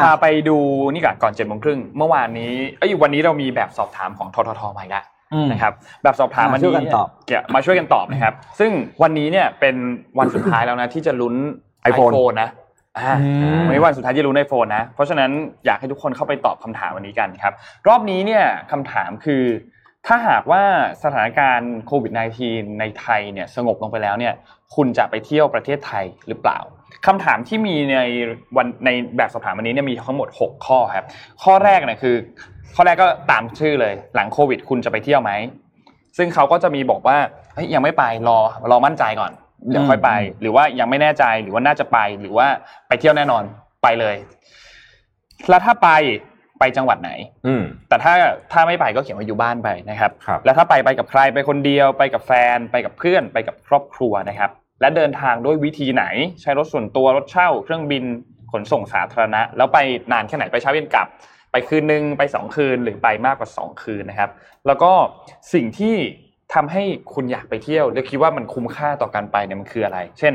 พาไปดูนี่ก่อนก่อนเจ็ดโมงครึ่งเมื่อวานนี้ไอ้วันนี้เรามีแบบสอบถามของทททมาอีกแล้วนะครับแบบสอบถามมาช่วยกันตอบเกี่ยวมาช่วยกันตอบนะครับซึ่งวันนี้เนี่ยเป็นวันสุดท้ายแล้วนะที่จะลุ้น iPhone นะวันนี้วันสุดท้ายที่จะลุ้น iPhone นะเพราะฉะนั้นอยากให้ทุกคนเข้าไปตอบคำถามวันนี้กันครับรอบนี้เนี่ยคำถามคือถ้าหากว่าสถานการณ์โควิด สิบเก้า ในไทยเนี่ยสงบลงไปแล้วเนี่ยคุณจะไปเที่ยวประเทศไทยหรือเปล่าคำถามที่มีในวันในแบบสอบถามวันนี้เนี่ยมีทั้งหมดหกข้อครับข้อแรกเนี่ยคือข้อแรกก็ตามชื่อเลยหลังโควิดคุณจะไปเที่ยวไหมซึ่งเขาก็จะมีบอกว่าเฮ้ยยังไม่ไปรอรอมั่นใจก่อนเดี๋ยวค่อยไปหรือว่ายังไม่แน่ใจหรือว่าน่าจะไปหรือว่าไปเที่ยวแน่นอนไปเลยแล้วถ้าไปไปจังหวัดไหนแต่ถ้าถ้าไม่ไปก็เขียนว่าอยู่บ้านไปนะครับแล้วถ้าไปไปกับใครไปคนเดียวไปกับแฟนไปกับเพื่อนไปกับครอบครัวนะครับและเดินทางด้วยวิธีไหนใช้รถส่วนตัวรถเช่าเครื่องบินขนส่งสาธารณะแล้วไปนานแค่ไหนไปเช้าเย็นกลับไปคืนนึงไปสองคืนหรือไปมากกว่าสองคืนนะครับแล้วก็สิ่งที่ ทำให้คุณอยากไปเที่ยวและคิดว่ามันคุ้มค่าต่อการไปเนี่ยมันคืออะไรเช่น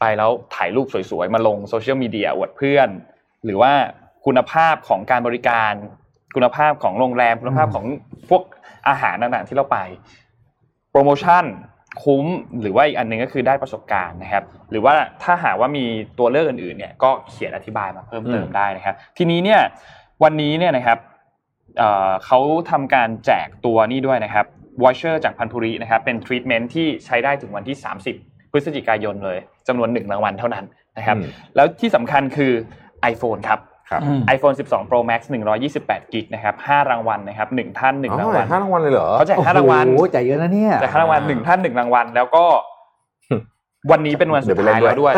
ไปแล้วถ่ายรูปสวยๆมาลงโซเชียลมีเดียอวดเพื่อนหรือว่าคุณภาพของการบริการคุณภาพของโรงแรมคุณภาพของพวกอาหารต่างๆที่เราไปโปรโมชั่นคุ้มหรือว่าอีกอันนึงก็คือได้ประสบการณ์นะครับหรือว่าถ้าหากว่ามีตัวเลือกอื่นๆเนี่ยก็เขียนอธิบายมาเพิ่มเติมได้นะครับทีนี้เนี่ยวันนี้เนี่ยนะครับเอ่อเค้าทำการแจกตัวนี้ด้วยนะครับวอชเชอร์จากพันธุรินะครับเป็นทรีทเมนต์ที่ใช้ได้ถึงวันที่สามสิบพฤศจิกายนเลยจำนวนหนึ่งรางวัลเท่านั้นนะครับแล้วที่สำคัญคือ iPhone ครับครับ ไอโฟนสิบสองโปรแม็กซ์ หนึ่งร้อยยี่สิบแปดกิกะไบต์ นะครับห้ารางวัลนะครับหนึ่งท่านหนึ่งรางวัลห้ารางวัลเลยเหรอเค้าแจกห้ารางวัลโอ้โหใจเยอะนะเนี่ยแจกห้ารางวัลหนึ่งท่านหนึ่งรางวัลแล้วก็วันนี้เป็นวันสุดท้ายแล้วด้วย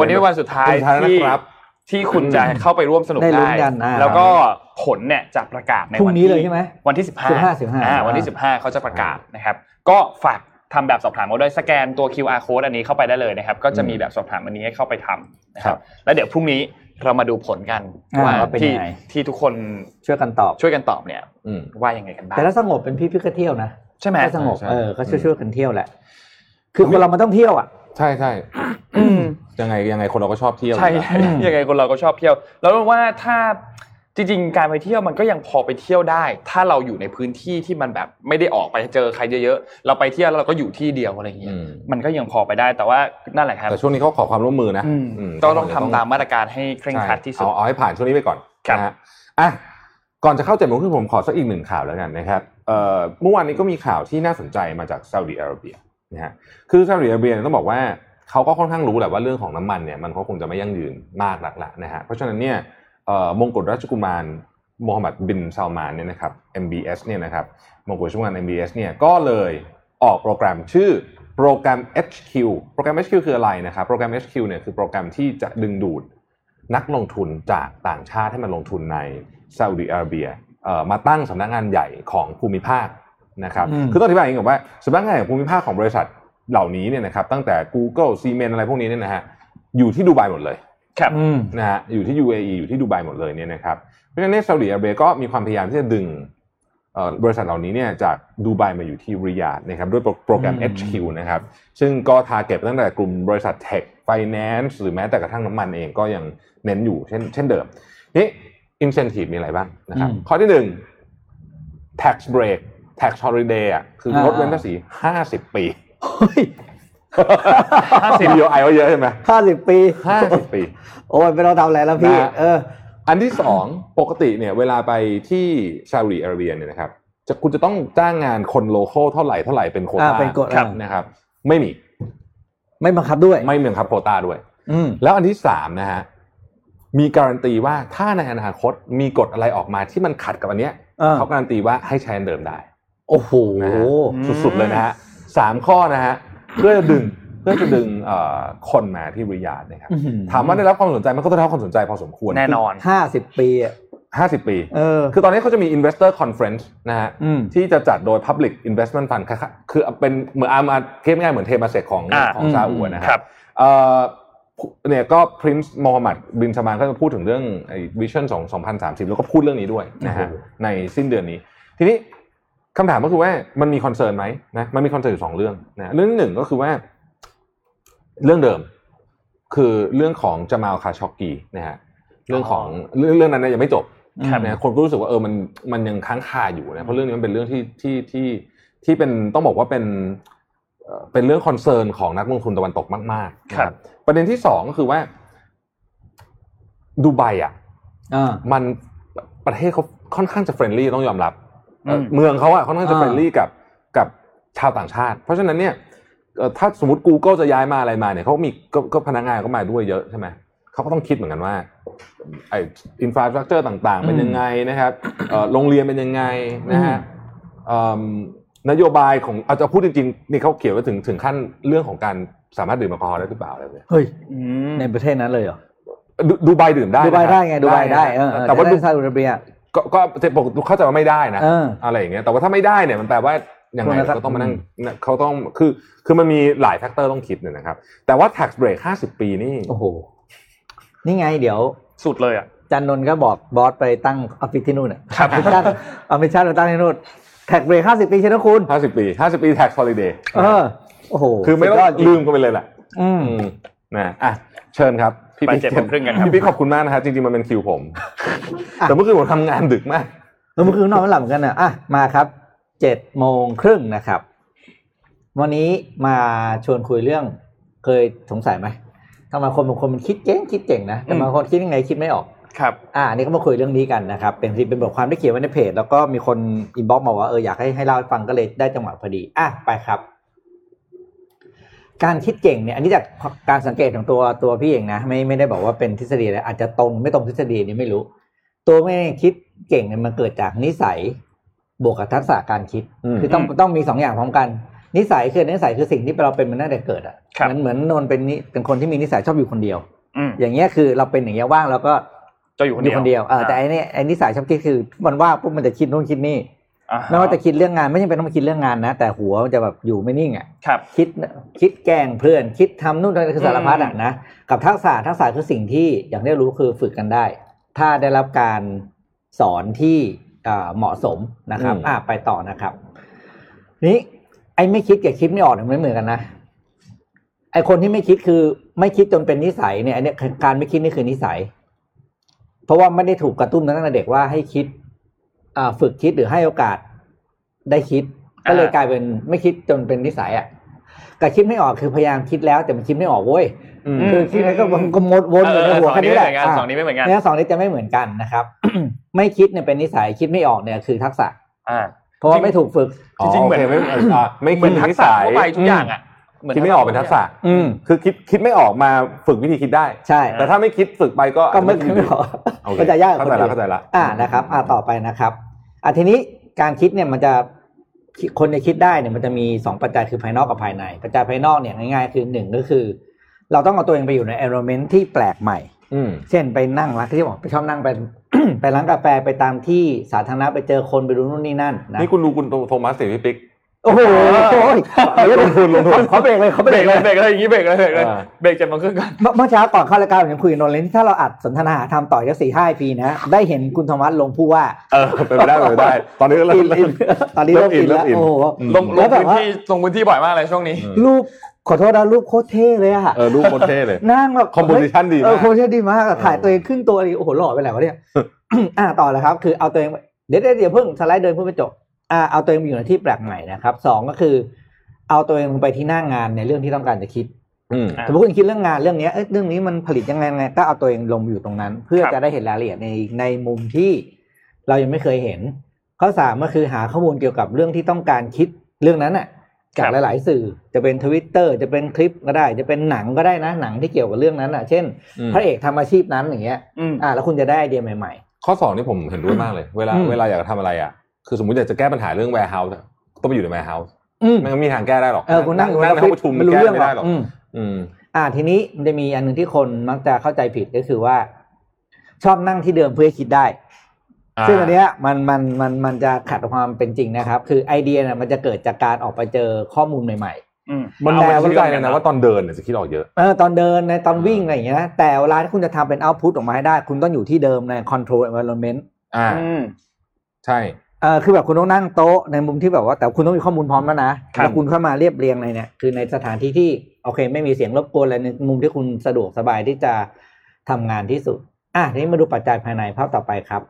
วันนี้เป็นวันสุดท้ายที่ที่คุณจะเข้าไปร่วมสนุกได้แล้วก็ผลเนี่ยจะประกาศในวันนี้เลยใช่มั้ยวันที่สิบห้าอ่าวันที่สิบห้าเค้าจะประกาศนะครับก็ฝากทำแบบสอบถามเอาด้วยสแกนตัว คิว อาร์ Code อันนี้เข้าไปได้เลยนะครับก็จะมีแบบสอบถามอันนี้ให้เข้าไปทำนะครับแล้วเดี๋ยวพรุ่งนี้เรามาดูผลกันว่าที่ที่ทุกคนช่วยกันตอบช่วยกันตอบเนี่ยว่ายังไงกันบ้างแต่ถ้าสงบเป็นพี่พี่ก็เที่ยวนะใช่มั้ยถ้าสงบเออก็ช่วยๆกันเที่ยวแหละคือคนเรามันต้องเที่ยวอ่ะใช่ๆอืมยังไงยังไงคนเราก็ชอบเที่ยวใช่ยังไงคนเราก็ชอบเที่ยวแล้วว่าถ้าจริงๆการไปเที่ยวมันก็ยังพอไปเที่ยวได้ถ้าเราอยู่ในพื้นที่ที่มันแบบไม่ได้ออกไปเจอใครเยอะๆเราไปเที่ยวแล้วเราก็อยู่ที่เดียวอะไรอย่างเงี้ยมันก็ยังพอไปได้แต่ว่านั่นแหละครับแต่ช่วงนี้เขาขอความร่วมมือนะต้องต้องทำตามมาตรการให้เคร่งครัดที่สุดเอาให้ผ่านช่วงนี้ไปก่อนนะฮะอ่ะก่อนจะเข้าใจผมคือผมขอสักอีกหนึ่งข่าวแล้วกันนะครับเอ่อเมื่อวานนี้ก็มีข่าวที่น่าสนใจมาจากซาอุดิอาระเบียนะฮะคือซาอุดิอาระเบียต้องบอกว่าเขาก็ค่อนข้างรู้แหละว่าเรื่องของน้ำมันเนี่ยมันก็คงจะไม่ยั่งยืนมากนักละนะฮะเพราะฉะนั้นเนี่ยเอ่อมงกุฎราชกุมารมูฮัมหมัดบินซาลมานเนี่ยนะครับ เอ็ม บี เอส เนี่ยนะครับมงกุฎราชกุมาร เอ็ม บี เอส เนี่ยก็เลยออกโปรแกรมชื่อโปรแกรม เอช คิว โปรแกรม เอช คิว คืออะไรนะครับโปรแกรม เอช คิว เนี่ยคือโปรแกรมที่จะดึงดูดนักลงทุนจากต่างชาติให้มาลงทุนในซาอุดิอาระเบียเอ่อมาตั้งสำนักงานใหญ่ของภูมิภาคนะครับคือต้องอธิบายอย่างนี้ก่อนว่าสำนักงานของภูมิภาคของบริษัทเหล่านี้เนี่ยนะครับตั้งแต่ Google Siemens อะไรพวกนี้เนี่ยนะฮะอยู่ที่ดูไบหมดเลยครับนะฮะอยู่ที่ ยู เอ อี อยู่ที่ดูไบหมดเลยเนี่ยนะครับเพราะฉะนั้นซาอุดิอาระเบียก็มีความพยายามที่จะดึงเอ่อบริษัทเหล่านี้เนี่ยจากดูไบมาอยู่ที่ริยาดนะครับด้วยโปรแกรม เอช คิว นะครับซึ่งก็ทาร์เก็ตตั้งแต่กลุ่มบริษัท Tech Finance หรือแม้แต่กระทั่งน้ำมันเองก็ยังเน้นอยู่เช่นเช่นเดิมนี่ incentive มีอะไรบ้างนะครับข้อที่หนึ่ง tax break tax holiday อ่ะคือลดเว้นภาษีห้าสิบปีเฮ้ยห้าสิบ ยู ไอ ก็เยอะใช่มั้ยห้าสิบปีห้าสิบปีโอ้ยไม่ต้องทำอะไรแล้วพี่เอออันที่สองปกติเนี่ยเวลาไปที่ซาอุดิอาระเบียเนี่ยนะครับจะคุณจะต้องจ้างงานคนโลคอลเท่าไหร่เท่าไหร่เป็นโควต้านะครับไม่มีไม่บังคับด้วยไม่บังคับโควต้าด้วยอือแล้วอันที่สามนะฮะมีการันตีว่าถ้าในอนาคตมีกฎอะไรออกมาที่มันขัดกับอันเนี้ยเขาการันตีว่าให้ใช้อันเดิมได้โอ้โหสุดๆเลยนะฮะสามข้อนะฮะเพื่อจะดึงเพื่อจะดึงเอ่อคนมาที่ริยาดนะครับถามว่าได้รับความสนใจมันก็ได้รับความสนใจพอสมควรแน่นอนห้าสิบปีอ่ะห้าสิบปีเออคือตอนนี้เขาจะมี Investor Conference นะฮะที่จะจัดโดย Public Investment Fund คือเป็นเหมือนมาเทียบง่ายเหมือนเทมาเซกของของซาอุนะครับเอ่อเนี่ยก็ Prince Mohammed bin Salman ก็จะพูดถึงเรื่องไอ้ Vision สองพันสามสิบแล้วก็พูดเรื่องนี้ด้วยนะฮะในสิ้นเดือนนี้ทีนี้คำถามก็คือว่ามันมีคอนเซิร์นไหมนะมันมีคอนเซิร์นอยู่สองเรื่องนะเรื่องที่หนึ่งก็คือว่าเรื่องเดิมคือเรื่องของจามาล คาชอกกีนะฮะเรื่องของเรื่องเรื่องนั้นเนี่ยยังไม่จบนะคนก็รู้สึกว่าเออมันมันยังค้างคาอยู่นะเพราะเรื่องนี้มันเป็นเรื่องที่ที่ที่ที่เป็นต้องบอกว่าเป็นเป็นเรื่องคอนเซิร์นของนักลงทุนตะวันตกมากๆครับประเด็นที่สองก็คือว่าดูไบอ่ะมันประเทศเขาค่อนข้างจะเฟรนด์ลี่ต้องยอมรับเมืองเขาอ่ะค่อนข้างจะเฟรนลี่กับกับชาวต่างชาติเพราะฉะนั้นเนี่ยถ้าสมมุติ Google จะย้ายมาอะไรมาเนี่ยเขามีก็พนักงานก็มาด้วยเยอะใช่ไหมเขาก็ต้องคิดเหมือนกันว่าไอ้อินฟราสตรัคเจอร์ต่างๆเป็นยังไงนะครับโรงเรียนเป็นยังไงนะฮะนโยบายของเอาจะพูดจริงๆนี่เขาเขียนว่าถึงถึงขั้นเรื่องของการสามารถดื่มแอลกอฮอล์ได้หรือเปล่าอะไรแบบนี้เฮ้ยในประเทศนั้นเลยเหรอดูไบดื่มได้ดูไบได้ไงดูไบได้แต่ว่าดูซาอุดิอาระเบียก็ก็ปกติเข้าใจว่าไม่ได้นะอะไรอย่างเงี้ยแต่ว่าถ้าไม่ได้เนี่ยมันแปลว่าอย่างไรก็ต้องมานั่งเขาต้องคือคือมันมีหลายแฟกเตอร์ต้องคิดเนี่ยนะครับแต่ว่า tax break ห้าสิบปีนี่โอ้โหนี่ไงเดี๋ยวสุดเลยอ่ะจันนนท์ก็บอกบอสไปตั้งออฟฟิศที่นู่นน่ะครับออฟฟิศเราตั้งที่นู่น แท็กเบรกห้าสิบปีใช่นะคุณห้าสิบปีห้าสิบปีแท็กฮอลิเดย์เออโอ้โหคือไม่ต้องลืมกันไปเลยแหละอืมนะอ่ะเชิญครับพี่ปิ๊กพี่ปิ๊กขอบคุณมากนะฮะจริงๆมันเป็นคิวผมแต่เมื่อคืนผมทำงานดึกมากเมื่อคืนนอนไม่หลับกันอ่ะอ่ะมาครับ เจ็ดโมงครึ่ง นนะครับวันนี้มาชวนคุยเรื่องเคยสงสัยมั้ยทำไมคนบางคนมันคิดเก่งคิดเก่งนะแต่บางคนคิดยังไงคิดไม่ออกครับอ่านี่ก็มาคุยเรื่องนี้กันนะครับเป็นที่เป็นบทความที่เขียนไว้ในเพจแล้วก็มีคนอินบ็อกซ์มาว่าเอออยากให้ให้เล่าให้ฟังก็เลยได้จังหวะพอดีอ่ะไปครับการคิดเก่งเนี่ยอันนี้จากการสังเกตของตัวตัวพี่เองนะไม่ไม่ได้บอกว่าเป็นทฤษฎีอะไรอาจจะตรงไม่ตรงทฤษฎีนี้ไม่รู้ตัวไม่คิดเก่งเนี่ยมันเกิดจากนิสัยบวกกับทักษะการคิดคือต้องต้องมีสองอย่างพร้อมกันนิสัยคือนิสัยคือสิ่งที่เราเป็นมันตั้งแต่เกิดอ่ะเหมือนเหมือนนนเป็นเป็นคนที่มีนิสัยชอบอยู่คนเดียวอย่างเงี้ยคือเราเป็นอย่างเงี้ยว่างเราก็จะอยู่คนเดียวเออแต่ไอ้นี่ไอ้นิสัยชอบคิดคือมันว่างปุ๊บมันจะคิดโน่นคิดนี่ไม่ว่าจะคิดเรื่องงานไม่จำเป็นต้องคิดเรื่องงานนะแต่หัวมันจะแบบอยู่ไม่นิ่งอ่ะคิดคิดแกล้งเพื่อนคิดทำนู่นนั่นคือสารพัดอ่ะนะกับทักษะทักษะคือสิ่งที่อย่างที่รู้คือฝึกกันได้ถ้าได้รับการสอนที่เหมาะสมนะครับอ่ะไปต่อนะครับนี้ไอ้ไม่คิดกับคิดไม่ออกมันไม่เหมือนกันนะไอ้คนที่ไม่คิดคือไม่คิดจนเป็นนิสัยเนี่ยอันนี้การไม่คิดนี่คือนิสัยเพราะว่าไม่ได้ถูกกระตุ้นตั้งแต่เด็กว่าให้คิดฝึกคิดหรือให้โอกาสได้คิดก็เลยกลายเป็นไม่คิดจนเป็นนิสัยอ่ะกับคิดไม่ออกคือพยายามคิดแล้วแต่มันคิดไม่ออกเว้ยคือคิดอะไรก็ก็มดวนอยู่ในหัวแค่นี้แหละสองนี้ไม่เหมือนกันเนี่ยสองนี้จะไม่เหมือนกันนะครับ ไม่คิดเนี่ยเป็นนิสัยคิดไม่ออกเนี่ยคือทักษะเพราะว่าไม่ถูกฝึกจริงๆเหมือนไม่ไม่คิดทักษะทั่วไปทุกอย่างอ่ะคิดไม่ออกเป็นทักษะคือคิดคิดไม่ออกมาฝึกวิธีคิดได้ใช่แต่ถ้าไม่คิดฝึกไปก็ก็ไม่คิดไม่ออกก็จะยากเข้าใจละเข้าใจละอ่านะครับอ่าต่อไปนะครับอ่ะทีนี้การคิดเนี่ยมันจะคนจะคิดได้เนี่ยมันจะมีสองปัจจัยคือภายนอกกับภายในปัจจัยภายนอกเนี่ยง่ายๆคือหนึ่งก็คือเราต้องเอาตัวเองไปอยู่ใน environment ที่แปลกใหม่เช่นไปนั่งร้านที่บอกไปชอบนั่งไปไปร้านกาแฟไปตามที่สาธารณะไปเจอคนไปดูนู่นนี่นั่นนะนี่คุณดูคุณโทมัสสิพี่ปิ๊กโอ้โหเยอะลงทุนลงทุนเขาเบรกเลยเขาเบรกเลยเบรกอะไรอย่างนี้เบรกเลยเบรกเลยเบรกจนมันขึ้นกันเมื่อเช้าก่อนเข้ารายการผมคุยนนท์เลยที่ถ้าเราอัดสนทนาทำต่อจากสี่ห้าไอพีนะได้เห็นคุณโทมัสลงผู้ว่าเออเป็นไปได้เป็นไปได้ตอนนี้เริ่มอินตอนนี้เริ่มอินแล้วโอ้โหลงลงพื้นที่ลงพื้นที่บ่อยมากเลยช่วงนี้รูปขอโทษนะรูปโคตรเท่เลยอ่ะเออรูปโคตรเท่เลยนั่งแบบคอมโพสิชั่นดีมากเออคอมโพสิชั่นดีมากถ่ายตัวเองขึ้นตัวอะไรโอ้โหหล่อไปแล้ววะเนี่ยอ่าต่อเลยครับคือเอาตัวเองเดี๋ยวเดี๋ยวเพิ่งสไลด์เดินเพิ่งไปจบอ่าเอาตัวเองไปอยู่ในที่แปลกใหม่นะครับสองก็คือเอาตัวเองลงไปที่หน้างานในเรื่องที่ต้องการจะคิดสมมติคุณคิดเรื่องงานเรื่องนี้เอ้ยเรื่องนี้มันผลิตยังไงไงก็เอาตัวเองลงอยู่ตรงนั้นเพื่อจะได้เห็นรายละเอียดในในมุมที่เรายังไม่เคยเห็นข้อสามก็คือหาข้อมูลเกี่ยวกับเรื่องที่ต้องการคิดเรื่องนั้นอ่ะจากหลายๆสื่อจะเป็น Twitter จะเป็นคลิปก็ได้จะเป็นหนังก็ได้นะหนังที่เกี่ยวกับเรื่องนั้นอ่ะเช่นพระเอกทำอาชีพนั้นอย่างเงี้ยอ่าแล้วคุณจะได้ไอเดียใหม่ๆข้อสองนี่ผมเห็นด้วยมากเลยเวลาเวลาอยากทำอะไรอ่ะคือสมมุติอยากจะแก้ปัญหาเรื่อง warehouse ต้องไปอยู่ใน warehouse มันไม่มีทางแก้ได้หรอกเออคุณนั่งอยู่ในห้องประชุมมันแก้ไม่ได้หรอกอืมอ่าทีนี้มันจะมีอันนึงที่คนมักจะเข้าใจผิดก็คือว่าชอบนั่งที่เดิมเพื่อคิดได้ซึ่งอันเนี้ยมันมันมันมันจะขัดความเป็นจริงนะครับคือไอเดียน่ะมันจะเกิดจากการออกไปเจอข้อมูลใหม่ๆอืมมันเอาเข้าใจเลยนะว่าตอนเดินเนี่ยจะคิดออกเยอะเออตอนเดินในตอนวิ่งอะไรอย่างเงี้ยนะแต่เวลาที่คุณจะทำเป็นเอาท์พุตออกมาให้ได้คุณต้องอยู่ที่เดิมใน control environment อ่าใช่เออคือแบบคุณต้องนั่งโต๊ะในมุมที่แบบว่าแต่คุณต้องมีข้อมูลพร้อมแล้วนะแล้วคุณเข้ามาเรียบเรียงในเนี่ยคือในสถานที่ที่โอเคไม่มีเสียงรบกวนอะไรในมุมที่คุณสะดวกสบายที่จะทำงานที่สุดอ่ะทีนี้มาดูปัจจัยภายในภาพต่อไปครับ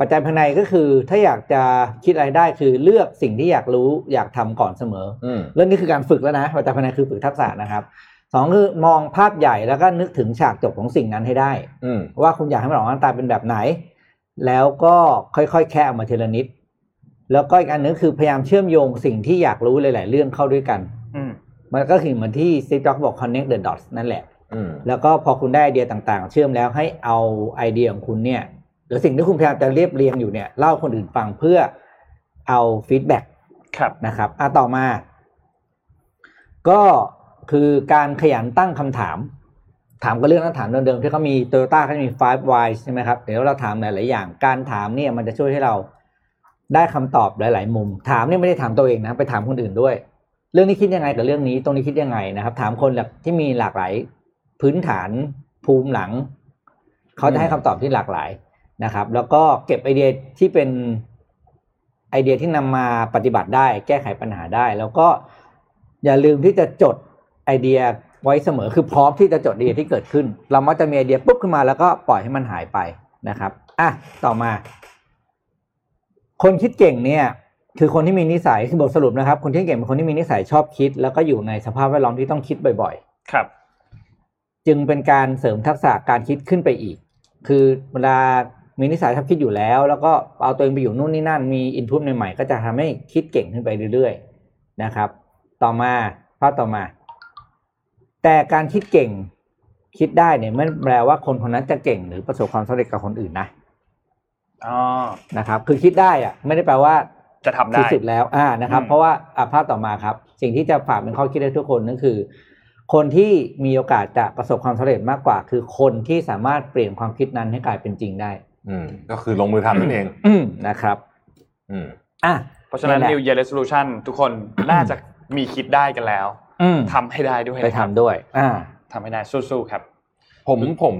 ปัจจัยภายในก็คือถ้าอยากจะคิดอะไรได้คือเลือกสิ่งที่อยากรู้อยากทำก่อนเสมอเรื่องนี้คือการฝึกแล้วนะปัจจัยภายในคือฝึกทักษะนะครับสองคือมองภาพใหญ่แล้วก็นึกถึงฉากจบของสิ่งนั้นให้ได้ว่าคุณอยากให้มันออกหน้าตาเป็นแบบไหนแล้วก็ค่อยๆแค่เอามาทีละนิดแล้วก็อีกอันนึงคือพยายามเชื่อมโยงสิ่งที่อยากรู้หลายๆเรื่องเข้าด้วยกันมันก็คือเหมือนที่ซีด็อกบอก connect the dots นั่นแหละแล้วก็พอคุณได้ไอเดียต่างๆเชื่อมแล้วให้เอาไอเดียของคุณเนี่ยหรือสิ่งที่คุณพยายามจะเรียบเรียงอยู่เนี่ยเล่าคนอื่นฟังเพื่อเอาฟีดแบ็กนะครับอ่ะต่อมาก็คือการขยันตั้งคำถามถามก็เรื่องนั้นถามเดิมๆที่เขามี Toyota เขามี ไฟว์ วาย ใช่ไหมครับเดี๋ยวเราถามหลายๆอย่างการถามเนี่ยมันจะช่วยให้เราได้คำตอบหลายๆมุมถามเนี่ยไม่ได้ถามตัวเองนะไปถามคนอื่นด้วยเรื่องนี้คิดยังไงกับเรื่องนี้ตรงนี้คิดยังไงนะครับถามคนแบบที่มีหลากหลายพื้นฐานภูมิหลังเขาจะให้คำตอบที่หลากหลายนะครับแล้วก็เก็บไอเดียที่เป็นไอ อเดียที่นำมาปฏิบัติได้แก้ไขปัญหาได้แล้วก็อย่าลืมที่จะจดไอเดียไว้เสมอคือพร้อมที่จะจดไอเดียที่เกิดขึ้นเรามักจะมีไอเดียปุ๊บขึ้นมาแล้วก็ปล่อยให้มันหายไปนะครับอ่ะต่อมาคนคิดเก่งเนี่ยคือคนที่มีนิสัยคือบทสรุปนะครับคนที่เก่งเป็นคนที่มีนิสัยชอบคิดแล้วก็อยู่ในสภาพแวดล้อมที่ต้องคิดบ่อยๆครับจึงเป็นการเสริมทักษะการคิดขึ้นไปอีกคือเวลามีนิสัยชอบคิดอยู่แล้วแล้วก็เอาตัวเองไปอยู่นู่นนี่นั่นมีอินพุตใหม่ๆก็จะทำให้คิดเก่งขึ้นไปเรื่อยๆนะครับต่อมาข้อต่อมาแต่การคิดเก่งคิดได้เนี่ยไม่แปลว่าคนคนนั้นจะเก่งหรือประสบความสำเร็จกับคนอื่นนะอ๋อนะครับคือคิดได้อะไม่ได้แปลว่าจะทำได้สุดแล้วอ่านะครับเพราะว่าอ่ะภาพต่อมาครับสิ่งที่จะฝากเป็นข้อคิดให้ทุกคนนั่นคือคนที่มีโอกาสจะประสบความสำเร็จมากกว่าคือคนที่สามารถเปลี่ยนความคิดนั้นให้กลายเป็นจริงได้อืมก็คือลงมือทำนั่นเองนะครับอืมอ่ะเพราะฉะนั้น New Year Resolution ทุกคนน่าจะมีคิดได้กันแล้วทำให้ได้ด้วยไปทำด้วยอ่าทำให้ได้สู้ๆครับผมผม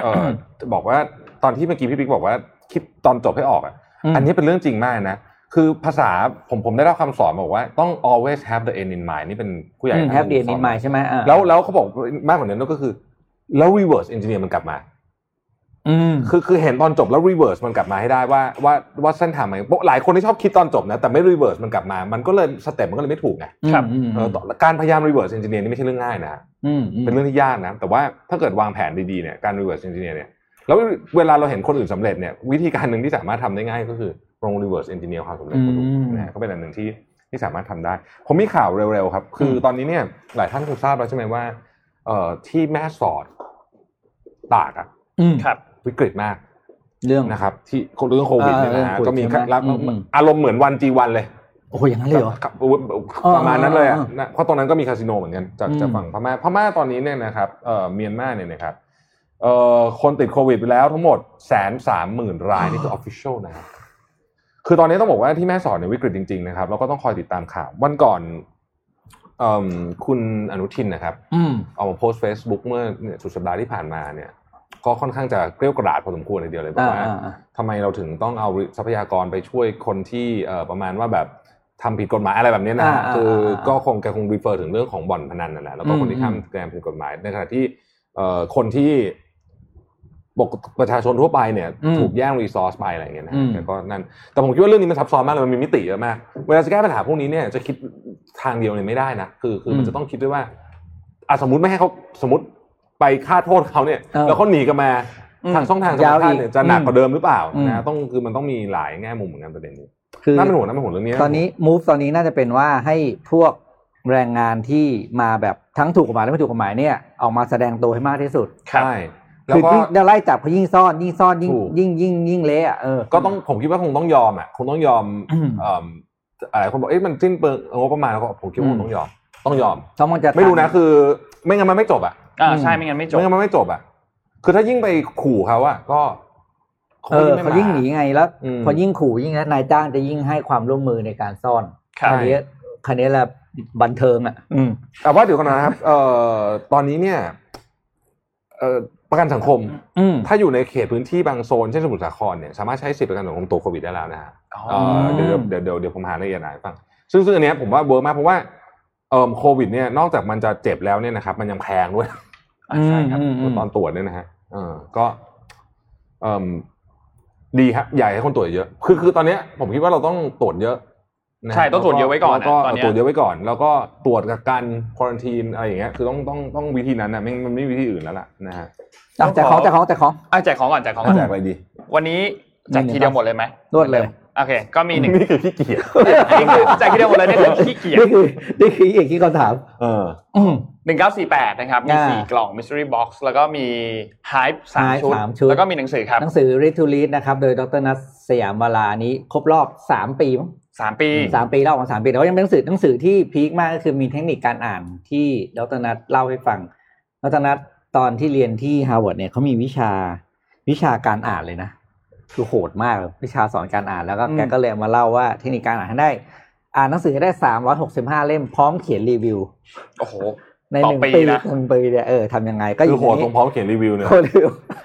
เอ่อบอกว่าตอนที่เมื่อกี้พี่ปิ๊กบอกว่าคิดตอนจบให้ออกอ่ะอันนี้เป็นเรื่องจริงมากนะคือภาษาผมผมได้รับคำสอนบอกว่าต้อง always have the end in mind นี่เป็นผู้ใหญ่ท่าน have the end in mind ใช่ไหมแล้วแล้วเขาบอกมากกว่านั้นก็คือแล้ว reverse engineer มันกลับมาคือคือเห็นตอนจบแล้ว reverse มันกลับมาให้ได้ว่าว่าว่าเส้นทางมันหลายคนที่ชอบคิดตอนจบนะแต่ไม่ reverse มันกลับมามันก็เลยสเต็ปมันก็เลยไม่ถูกไงครับการพยายาม reverse engineer นี่ไม่ใช่เรื่องง่ายนะเป็นเรื่องที่ยากนะแต่ว่าถ้าเกิดวางแผนดีๆเนี่ยการ reverse engineer เนี่ยแล้วเวลาเราเห็นคนอื่นสำเร็จเนี่ยวิธีการนึงที่สามารถทำได้ง่ายก็คือลง reverse engineer ความสำเร็จของลูกนะก็เป็นอันหนึ่งที่ที่สามารถทำได้ผมมีข่าวเร็วๆครับคือตอนนี้เนี่ยหลายท่านคงทราบแล้วใช่ไหมว่าเอ่อที่แม่สอดตากอ่ะครับวิกฤตมากเรื่องนะครับที่เรื่องโควิดเนี่ยนะฮะก็มีรับอารมณ์เหมือนวันจีวันเลยโอ้ยอย่างนั้นเลยเหรอประมาณนั้นเลยอ่ะนะเพราะตรงนั้นก็มีคาสิโนเหมือนกันจากจากฝั่งพม่าพม่าตอนนี้เนี่ยนะครับเอ่อเมียนมาเนี่ยนะครับเอ่อคนติดโควิดไปแล้วทั้งหมดแสนสามหมื่นรายนี่คือ official นะครับคือตอนนี้ต้องบอกว่าที่แม่สอดเนี่ยวิกฤตจริงๆนะครับแล้วก็ต้องคอยติดตามข่าววันก่อนคุณอนุทินนะครับออกมาโพสต์ Facebook เมื่อสุดสัปดาห์ที่ผ่านมาเนี่ยก็ค่อนข้างจะเกรี้ยวกราดพอสมควรเลยเดียวเลยบอกว่าทำไมเราถึงต้องเอาทรัพยากรไปช่วยคนที่ประมาณว่าแบบทำผิดกฎหมายอะไรแบบนี้นะฮะคือก็คงแกคงรีเฟอร์ถึงเรื่องของบ่อนพนันนั่นแหละแล้วก็คนที่ทำแกมผิดกฎหมายในขณะที่คนที่ประชาชนทั่วไปเนี่ยถูกแย่งรีซอร์สไปอะไรอย่างเงี้ยนะแต่ก็นั่นแต่ผมคิดว่าเรื่องนี้มันซับซ้อนมากเลยมันมีมิติเยอะมากเวลาจะแก้ปัญหาพวกนี้เนี่ยจะคิดทางเดียวเนี่ยไม่ได้นะคือคือมันจะต้องคิดด้วยว่าอ่ะสมมุติไม่ให้เขาสมมุติไปฆ่าโทษเขาเนี่ยแล้วเขาหนีกันมาทางช่องทางธรรมชาติเนี่ยจะหนักกว่าเดิมหรือเปล่านะต้องคือมันต้องมีหลายแง่มุมเหมือนกันประเด็นนี้น่าเป็นห่วงน่าเป็นห่วงเรื่องนี้ตอนนี้มูฟตอนนี้น่าจะเป็นว่าให้พวกแรงงานที่มาแบบทั้งถูกกฎหมายและไม่ถูกกฎหมายเนี่ยออกมาแสดงตัวให้มากที่สุดใช่คือยิ่งไล่จับเขายิ่งซ่อนยิ่งซ่อนยิ่งยิ่งยิ่งยิ่งเละอ่ะเออก็ต้องผมคิดว่าคงต้องยอมอ่ะคงต้องยอมเอ่ออะไรคนบอกเอ๊ะมันสิ้นเปลืองงบประมาณแล้วก็ผมคิดว่าคงต้องยอมต้องยอมต้องมันจะไม่รู้นะคือไม่งั้นมันไม่จบอ่ะอ่าใช่ไม่งั้นไม่จบไม่งั้นมันไม่จบอ่ะคือถ้ายิ่งไปขู่เขาอ่ะก็เออเขายิ่งหนีไงแล้วพอยิ่งขู่ยิ่งนะนายจ้างจะยิ่งให้ความร่วมมือในการซ่อนอันนี้คันนี้แหละบันเทิงอ่ะอืมแต่ว่าเดี๋ยวก่อนนะครับเอ่อตอนนี้เนี่ยเอ่อประกันสังคมถ้าอยู่ในเขตพื้นที่บางโซนเช่นสมุทรสาครเนี่ยสามารถใช้สิทธิประกันสังคมตัวโควิดได้แล้วนะฮะเดี๋ยวเดี๋ยวเดี๋ยวผมหารายละเอียดหน่อยฟังซึ่งซึ่งอันนี้ผมว่าเวิร์กมากเพราะว่าโควิดเนี่ยนอกจากมันจะเจ็บแล้วเนี่ยนะครับมันยังแพงด้วยใช่ครับตอนตรวจเนี่ยนะฮะก็ดีครับอยากให้คนตรวจเยอะคือคือตอนนี้ผมคิดว่าเราต้องตรวจเยอะใช่ต้องตรวจเยอะไว้ก่อนนะตอนนี้ตรวจเยอะไว้ก่อนแล้วก็ตรวจกับการควอรันทีนอะไรอย่างเงี้ยคือต้องต้องต้องวิธีนั้นนะไม่มันไม่มีวิธีอื่นแล้วล่ะนะฮะแจกของแจกของแจกของอ่ะแจกของก่อนแจกของก่อนแจกอะไรดีวันนี้แจกทีเดียวหมดเลยไหมรวดเลยโอเคก็มีหนึ่งนี่คือขี้เกียจนี่คือแจกทีเดียวหมดเลยนี่คือขี้เกียจนี่คือนี่คืออีกที่คำถามเออหนึ่งเก้าสี่แปดนะครับมีสี่กล่อง mystery box แล้วก็มีไฮป์สามชุดแล้วก็มีหนังสือครับหนังสือ read to read นะครับโดยดร.นัทสยามวารานี้ครบรอบสามปีสามปีสามปีเล่าของสามปีแต่ว่ายังเป็นหนังสือหนังสือที่พีคมากก็คือมีเทคนิคการอ่านที่ดร.นัทเล่าให้ฟังดร.นัทตอนที่เรียนที่ Harvard เนี่ยเค้ามีวิชาวิชาการอ่านเลยนะคือโหดมากวิชาสอนการอ่านแล้วก็แกก็เลยมาเล่าว่าเทคนิคการอ่านให้ได้อ่านหนังสือให้ได้สามร้อยหกสิบห้าเล่มพร้อมเขียนรีวิวโอ้โหในหนึ่งปีนะหนึ่งปีเนี่ยเออทำยังไงก็อยู่โหดตรงพร้อมเขียนรีวิวเนี่ย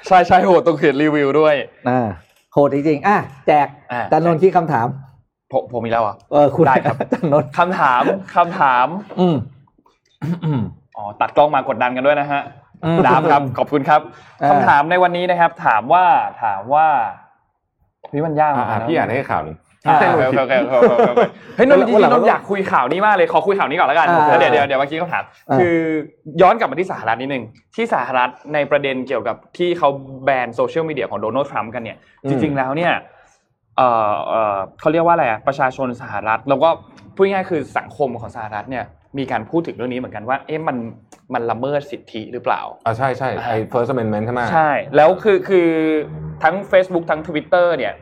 ใช่ๆโหดตรงเขียนรีวิวด้วยอ่าโหดจริงๆอ่ะแจกจันนนท์ที่คำถาม ผมผมมีแล้วอ่ะเออคุณได้ครับอาจารย์นนท์คำถามคำถามอืมอ๋อตัดกล้องมากดดันกันด้วยนะฮะดาบครับขอบคุณครับคำถามในวันนี้นะครับถามว่าถามว่าพี่มันยากมากพี่อ่านให้ข่าวนึงเฮ้ยนนท์จริงๆนนท์อยากคุยข่าวนี้มากเลยขอคุยข่าวนี้ก่อนแล้วกันเดี๋ยวเดี๋ยวเดี๋ยวเมื่อกี้เขาถามคือย้อนกลับมาที่สหรัฐนิดนึงที่สหรัฐในประเด็นเกี่ยวกับที่เขาแบนโซเชียลมีเดียของโดนัลด์ทรัมป์กันเนี่ยจริงๆแล้วเนี่ยเอ่อเอ่อเขาเรียกว่าอะไรอ่ะประชาชนสหรัฐแล้วก็พูดง่ายๆคือสังคมของสหรัฐเนี่ยมีการพูดถึงเรื่องนี้เหมือนกันว่าเอ๊ะมันมันละเมิดสิทธิหรือเปล่าอ่าใช่ใช่ไอ้ First Amendment ใช่ไหมใช่แล้วคือคือทั้ง Facebook ทั้ง Twitter เนี่ย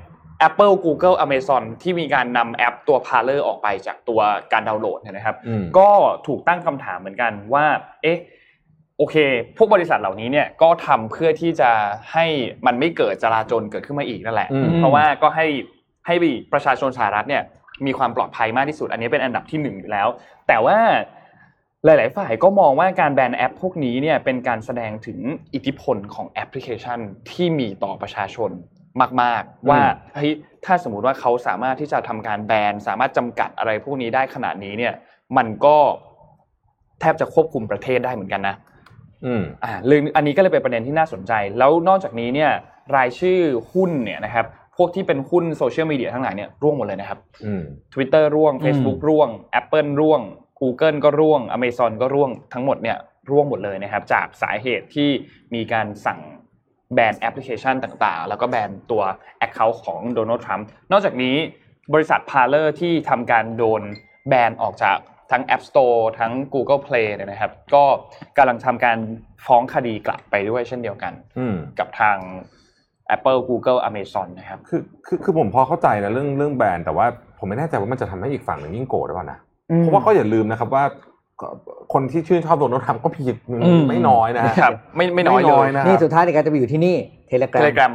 Apple Google Amazon ที่มีการนำแอปตัว Parler ออกไปจากตัวการดาวน์โหลดเนี่ยนะครับก็ถูกตั้งคำถามเหมือนกันว่าเอ๊ะโอเคพวกบริษัทเหล่านี้เนี่ยก็ทำเพื่อที่จะให้มันไม่เกิดจลาจลเกิดขึ้นมาอีกนั่นแหละเพราะว่าก็ให้ให้ประชาชนสหรัฐเนี่ยมีความปลอดภัยมากที่สุดอันนี้เป็นอันดับที่หนึ่งอยู่แล้วแต่ว่าหลายๆฝ่ายก็มองว่าการแบนแอปพวกนี้เนี่ยเป็นการแสดงถึงอิทธิพลของแอปพลิเคชันที่มีต่อประชาชนมากๆว่าเฮ้ยถ้าสมมุติว่าเขาสามารถที่จะทำการแบนสามารถจำกัดอะไรพวกนี้ได้ขนาดนี้เนี่ยมันก็แทบจะควบคุมประเทศได้เหมือนกันนะอืมอ่าเรื่องอันนี้ก็เลยเป็นประเด็นที่น่าสนใจแล้วนอกจากนี้เนี่ยรายชื่อหุ้นเนี่ยนะครับพวกที่เป็นหุ้นโซเชียลมีเดียทั้งหลายเนี่ยร่วงหมดเลยนะครับอืม Twitter ร่วง Facebook ร่วง Apple ร่วง Google ก็ร่วง Amazon ก็ร่วงทั้งหมดเนี่ยร่วงหมดเลยนะครับจากสาเหตุที่มีการสั่งแบนแอปพลิเคชันต่างๆแล้วก็แบนตัว account ของโดนัลด์ทรัมป์นอกจากนี้บริษัท Parler ที่ทำการโดนแบนออกจากทั้ง App Store ทั้ง Google Play เนี่ยนะครับก็กำลังทำการฟ้องคดีกลับไปด้วยเช่นเดียวกันกับทาง Apple Google Amazon นะครับคือคือคือผมพอเข้าใจนะเรื่องเรื่องแบรนด์แต่ว่าผมไม่แน่ใจว่ามันจะทำให้อีกฝั่งหนึ่งยิ่งโกรธหรือเปล่านะเพราะว่าก็อย่าลืมนะครับว่าคนที่ชื่นชอบโดนัลด์ทรัมป์ก็ผิดไม่น้อยนะครับไม่ไม่น้อยเลยนะนี่สุดท้ายในการจะไปอยู่ที่นี่ Telegram Telegram